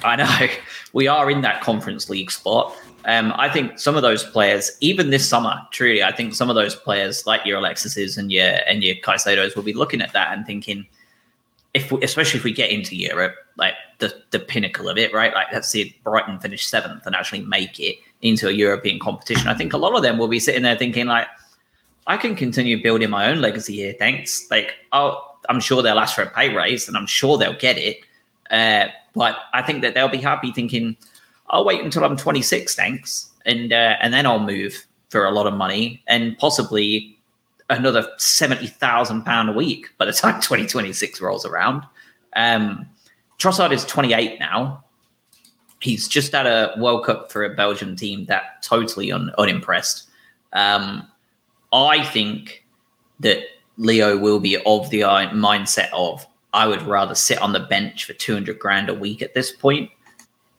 I know we are in that Conference League spot. I think some of those players, even this summer, truly, I think some of those players like your Alexis's and your Caicedos will be looking at that and thinking, especially if we get into Europe, like the pinnacle of it, right? Like let's see Brighton finish 7th and actually make it into a European competition. I think a lot of them will be sitting there thinking like, I can continue building my own legacy here. Thanks. Like, I'm sure they'll ask for a pay raise and I'm sure they'll get it. But I think that they'll be happy thinking, I'll wait until I'm 26, thanks. And then I'll move for a lot of money and possibly another £70,000 a week by the time 2026 rolls around. Trossard is 28 now. He's just had a World Cup for a Belgian team that totally unimpressed. I think that Leo will be of the mindset of, I would rather sit on the bench for $200,000 a week at this point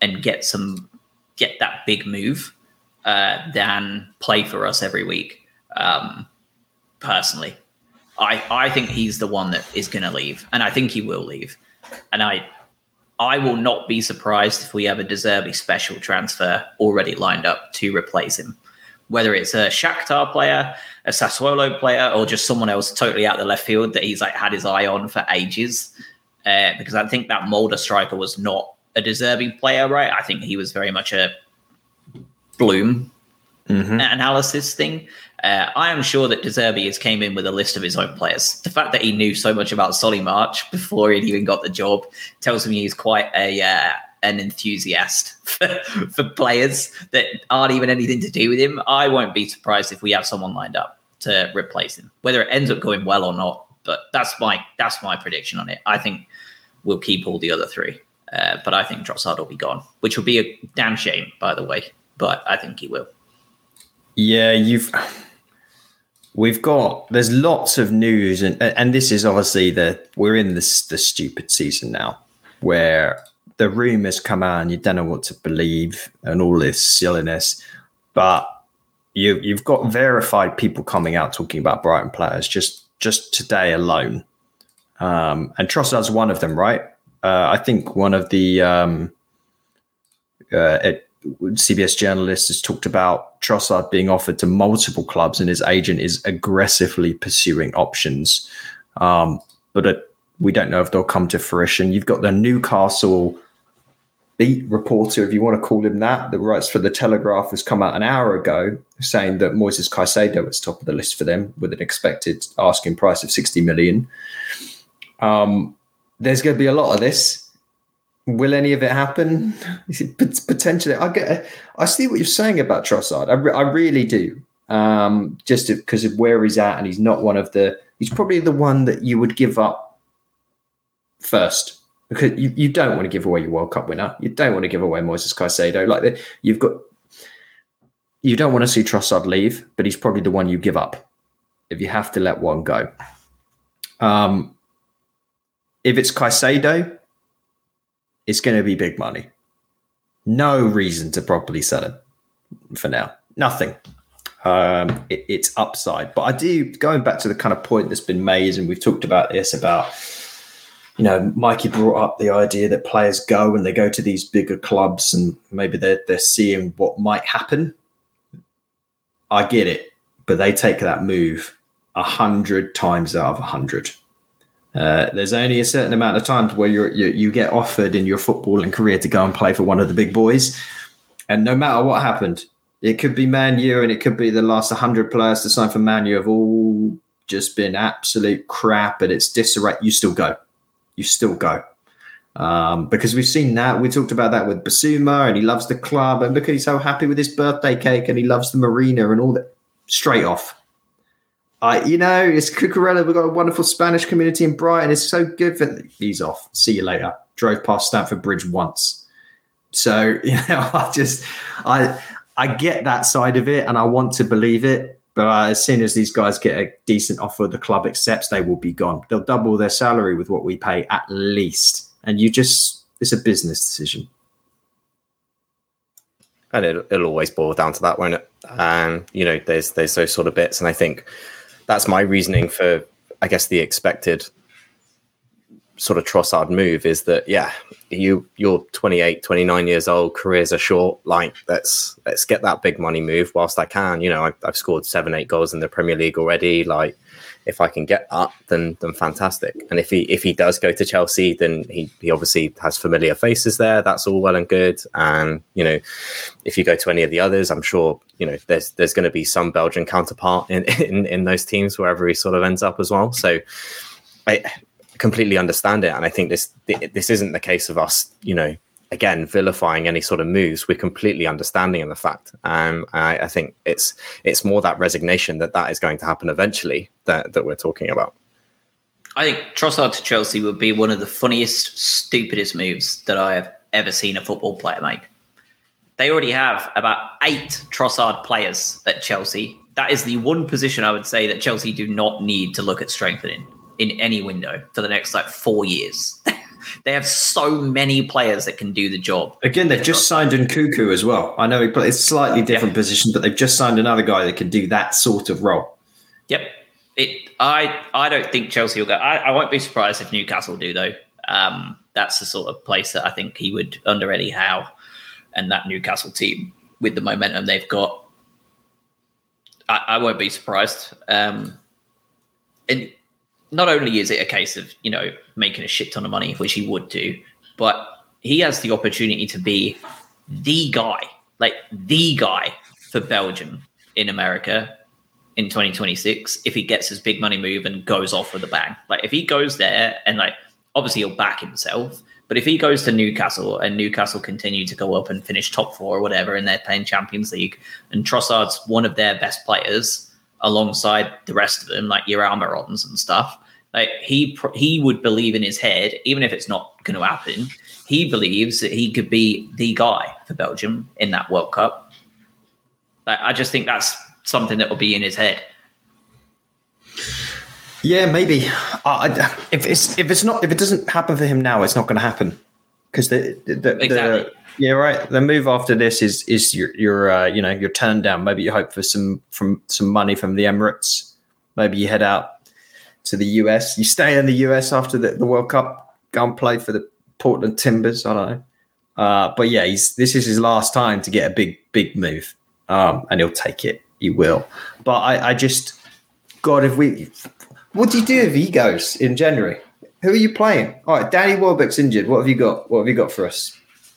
and get that big move than play for us every week. Personally, I think he's the one that is going to leave, and I think he will leave. And I will not be surprised if we have a De Zerbi special transfer already lined up to replace him, whether it's a Shakhtar player, a Sassuolo player, or just someone else totally out the left field that he's like had his eye on for ages. Because I think that Mulder striker was not a De Zerbi player, right? I think he was very much a Bloom analysis thing. I am sure that De Zerbi has came in with a list of his own players. The fact that he knew so much about Solly March before he'd even got the job tells me he's quite an enthusiast for players that aren't even anything to do with him. I won't be surprised if we have someone lined up to replace him, whether it ends up going well or not. But that's my prediction on it. I think we'll keep all the other three, but I think Trossard will be gone, which will be a damn shame, by the way. But I think he will. Yeah, we've got, there's lots of news, and this is obviously we're in the stupid season now where the rumours come out and you don't know what to believe and all this silliness, but you've got verified people coming out talking about Brighton players just today alone. And Trossard's one of them, right? I think one of the CBS journalists has talked about Trossard being offered to multiple clubs and his agent is aggressively pursuing options. But we don't know if they'll come to fruition. You've got the Newcastle beat reporter, if you want to call him that writes for The Telegraph, has come out an hour ago saying that Moises Caicedo was top of the list for them with an expected asking price of 60 million. There's going to be a lot of this. Will any of it happen? Potentially. I see what you're saying about Trossard. I really do. Just because of where he's at, and he's not one of the he's probably the one that you would give up first, because you don't want to give away your World Cup winner. You don't want to give away Moises Caicedo. Like, you don't want to see Trossard leave, but he's probably the one you give up if you have to let one go. If it's Caicedo, it's going to be big money. No reason to properly sell him for now. Nothing. It's upside. But I do, going back to the kind of point that's been made, and we've talked about this, about, you know, Mikey brought up the idea that players go and they go to these bigger clubs and maybe they're seeing what might happen. I get it, but they take that move 100 times out of 100. There's only a certain amount of times where you get offered in your footballing career to go and play for one of the big boys. And no matter what happened, it could be Man U and it could be the last 100 players to sign for Man U have all just been absolute crap and it's disarray. You still go. You still go. Because we've seen that. We talked about that with Bissouma, and he loves the club. And look, he's so happy with his birthday cake and he loves the marina and all that. Straight off. You know, it's Cucurella. We've got a wonderful Spanish community in Brighton. It's so good for... He's off. See you later. Drove past Stamford Bridge once. So, you know, I get that side of it and I want to believe it. But as soon as these guys get a decent offer, the club accepts, they will be gone. They'll double their salary with what we pay at least. And you just... It's a business decision. And it'll always boil down to that, won't it? You know, there's those sort of bits. And I think... That's my reasoning for, I guess, the expected sort of Trossard move is that, yeah, you're 28, 29 years old, careers are short. Like, let's get that big money move whilst I can. You know, I've scored 7-8 goals in the Premier League already. Like, if I can get that, then fantastic. And if he does go to Chelsea, then he obviously has familiar faces there. That's all well and good. And, you know, if you go to any of the others, I'm sure, you know, there's going to be some Belgian counterpart in those teams wherever he sort of ends up as well. So I completely understand it. And I think this isn't the case of us, you know, again, vilifying any sort of moves. We're completely understanding of the fact. I think it's more that resignation that is going to happen eventually that we're talking about. I think Trossard to Chelsea would be one of the funniest, stupidest moves that I have ever seen a football player make. They already have about 8 Trossard players at Chelsea. That is the one position I would say that Chelsea do not need to look at strengthening in any window for the next 4 years. They have so many players that can do the job. Again, they've just signed Nkunku as well. I know he plays a slightly different position, but they've just signed another guy that can do that sort of role. Yep. I don't think Chelsea will go. I won't be surprised if Newcastle do, though. That's the sort of place that I think he would, under Eddie Howe and that Newcastle team, with the momentum they've got. I won't be surprised. And not only is it a case of, you know, making a shit ton of money, which he would do, but he has the opportunity to be the guy for Belgium in America in 2026 if he gets his big money move and goes off with a bang. Like, if he goes there and, like, obviously he'll back himself, but if he goes to Newcastle and Newcastle continue to go up and finish top 4 or whatever and they're playing Champions League and Trossard's one of their best players alongside the rest of them, like your Almirons and stuff, like he would believe in his head, even if it's not going to happen, he believes that he could be the guy for Belgium in that World Cup. Like, I just think that's something that will be in his head. Yeah, maybe. If it doesn't happen for him now, it's not going to happen, because exactly. Yeah, right. The move after this is your turn down. Maybe you hope for some money from the Emirates. Maybe you head out to the US. You stay in the US after the World Cup. Go and play for the Portland Timbers. I don't know. But yeah, this is his last time to get a big move, and he'll take it. He will. But I just, God, what do you do if he goes in January? Who are you playing? All right, Danny Welbeck's injured. What have you got? What have you got for us?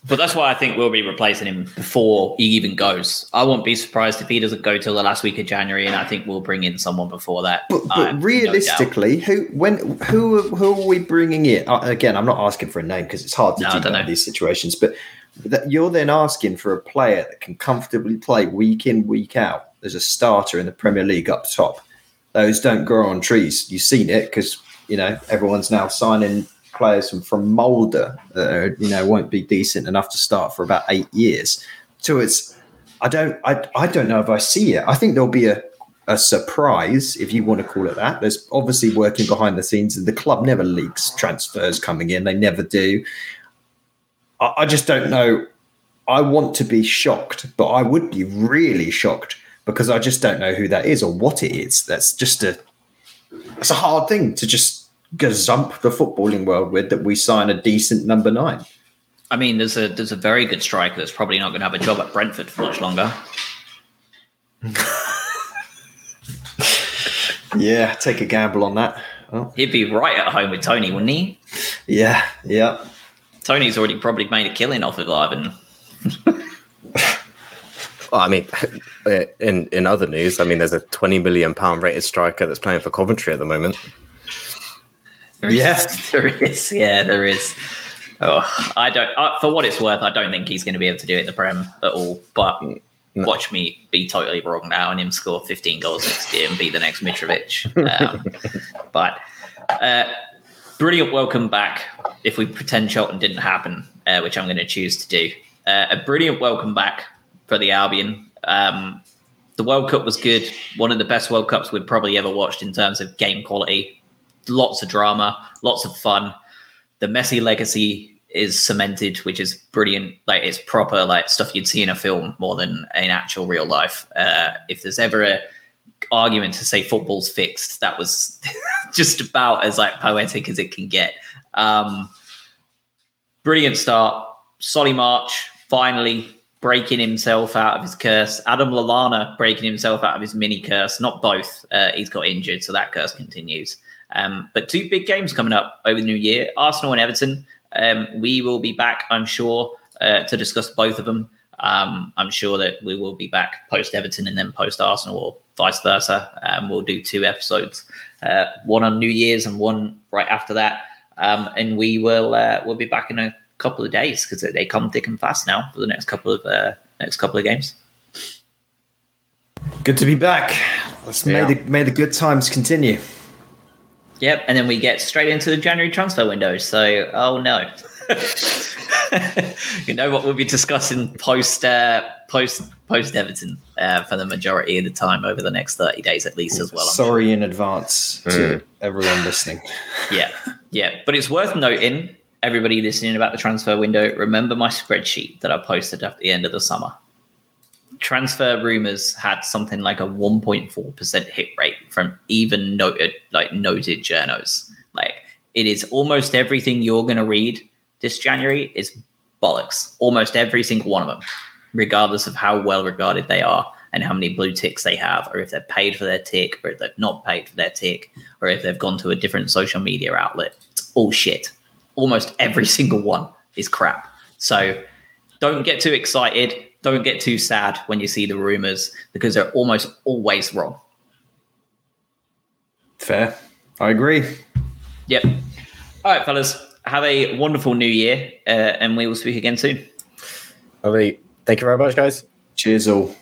But that's why I think we'll be replacing him before he even goes. I won't be surprised if he doesn't go till the last week of January, and I think we'll bring in someone before that. But realistically, no doubt. who are we bringing in? Again, I'm not asking for a name because it's hard to do that in these situations. But you're then asking for a player that can comfortably play week in, week out as a starter in the Premier League up top. Those don't grow on trees. You've seen it because, you know, everyone's now signing players from Mulder that are, you know, won't be decent enough to start for about 8 years. So it's, I don't know if I see it. I think there'll be a surprise, if you want to call it that. There's obviously working behind the scenes, and the club never leaks transfers coming in. They never do. I just don't know. I want to be shocked, but I would be really shocked because I just don't know who that is or what it is. That's just a hard thing to just gazump the footballing world with, that we sign a decent number 9. I mean, there's a very good striker that's probably not going to have a job at Brentford for much longer. Yeah, take a gamble on that. Oh. He'd be right at home with Tony, wouldn't he? Yeah, yeah. Tony's already probably made a killing off of Ivan. Well, I mean, in other news, I mean, there's a £20 million rated striker that's playing for Coventry at the moment. There is. Oh, for what it's worth, I don't think he's going to be able to do it in the Prem at all. But watch me be totally wrong now and him score 15 goals next year and be the next Mitrovic. But brilliant welcome back. If we pretend Cheltenham didn't happen, which I'm going to choose to do. A brilliant welcome back for the Albion. The World Cup was good. One of the best World Cups we've probably ever watched in terms of game quality. Lots of drama, lots of fun. The Messi legacy is cemented, which is brilliant. Like, it's proper, like, stuff you'd see in a film more than in actual real life. If there's ever an argument to say football's fixed, that was just about as, like, poetic as it can get. Brilliant start. Solly March finally breaking himself out of his curse. Adam Lallana breaking himself out of his mini curse. Not both. He's got injured, so that curse continues. But two big games coming up over the new year, Arsenal and Everton. We will be back, I'm sure, to discuss both of them. I'm sure that we will be back post-Everton and then post-Arsenal or vice versa. We'll do 2 episodes, one on New Year's and one right after that. And we will we'll be back in a couple of days because they come thick and fast now for the next couple of games. Good to be back. May the good times continue. Yep, and then we get straight into the January transfer window. So, oh no, you know what we'll be discussing post Everton for the majority of the time over the next 30 days at least as well. Sorry in advance to everyone listening. Yeah, but it's worth noting. Everybody listening about the transfer window, remember my spreadsheet that I posted at the end of the summer. Transfer rumours had something like a 1.4% hit rate from even noted journos. Like, it is almost everything you're going to read this January is bollocks. Almost every single one of them, regardless of how well regarded they are and how many blue ticks they have, or if they're paid for their tick, or if they've not paid for their tick, or if they've gone to a different social media outlet. It's all shit. Almost every single one is crap. So don't get too excited. Don't get too sad when you see the rumours, because they're almost always wrong. Fair. I agree. Yep. All right, fellas. Have a wonderful new year, and we will speak again soon. All right. Thank you very much, guys. Cheers all.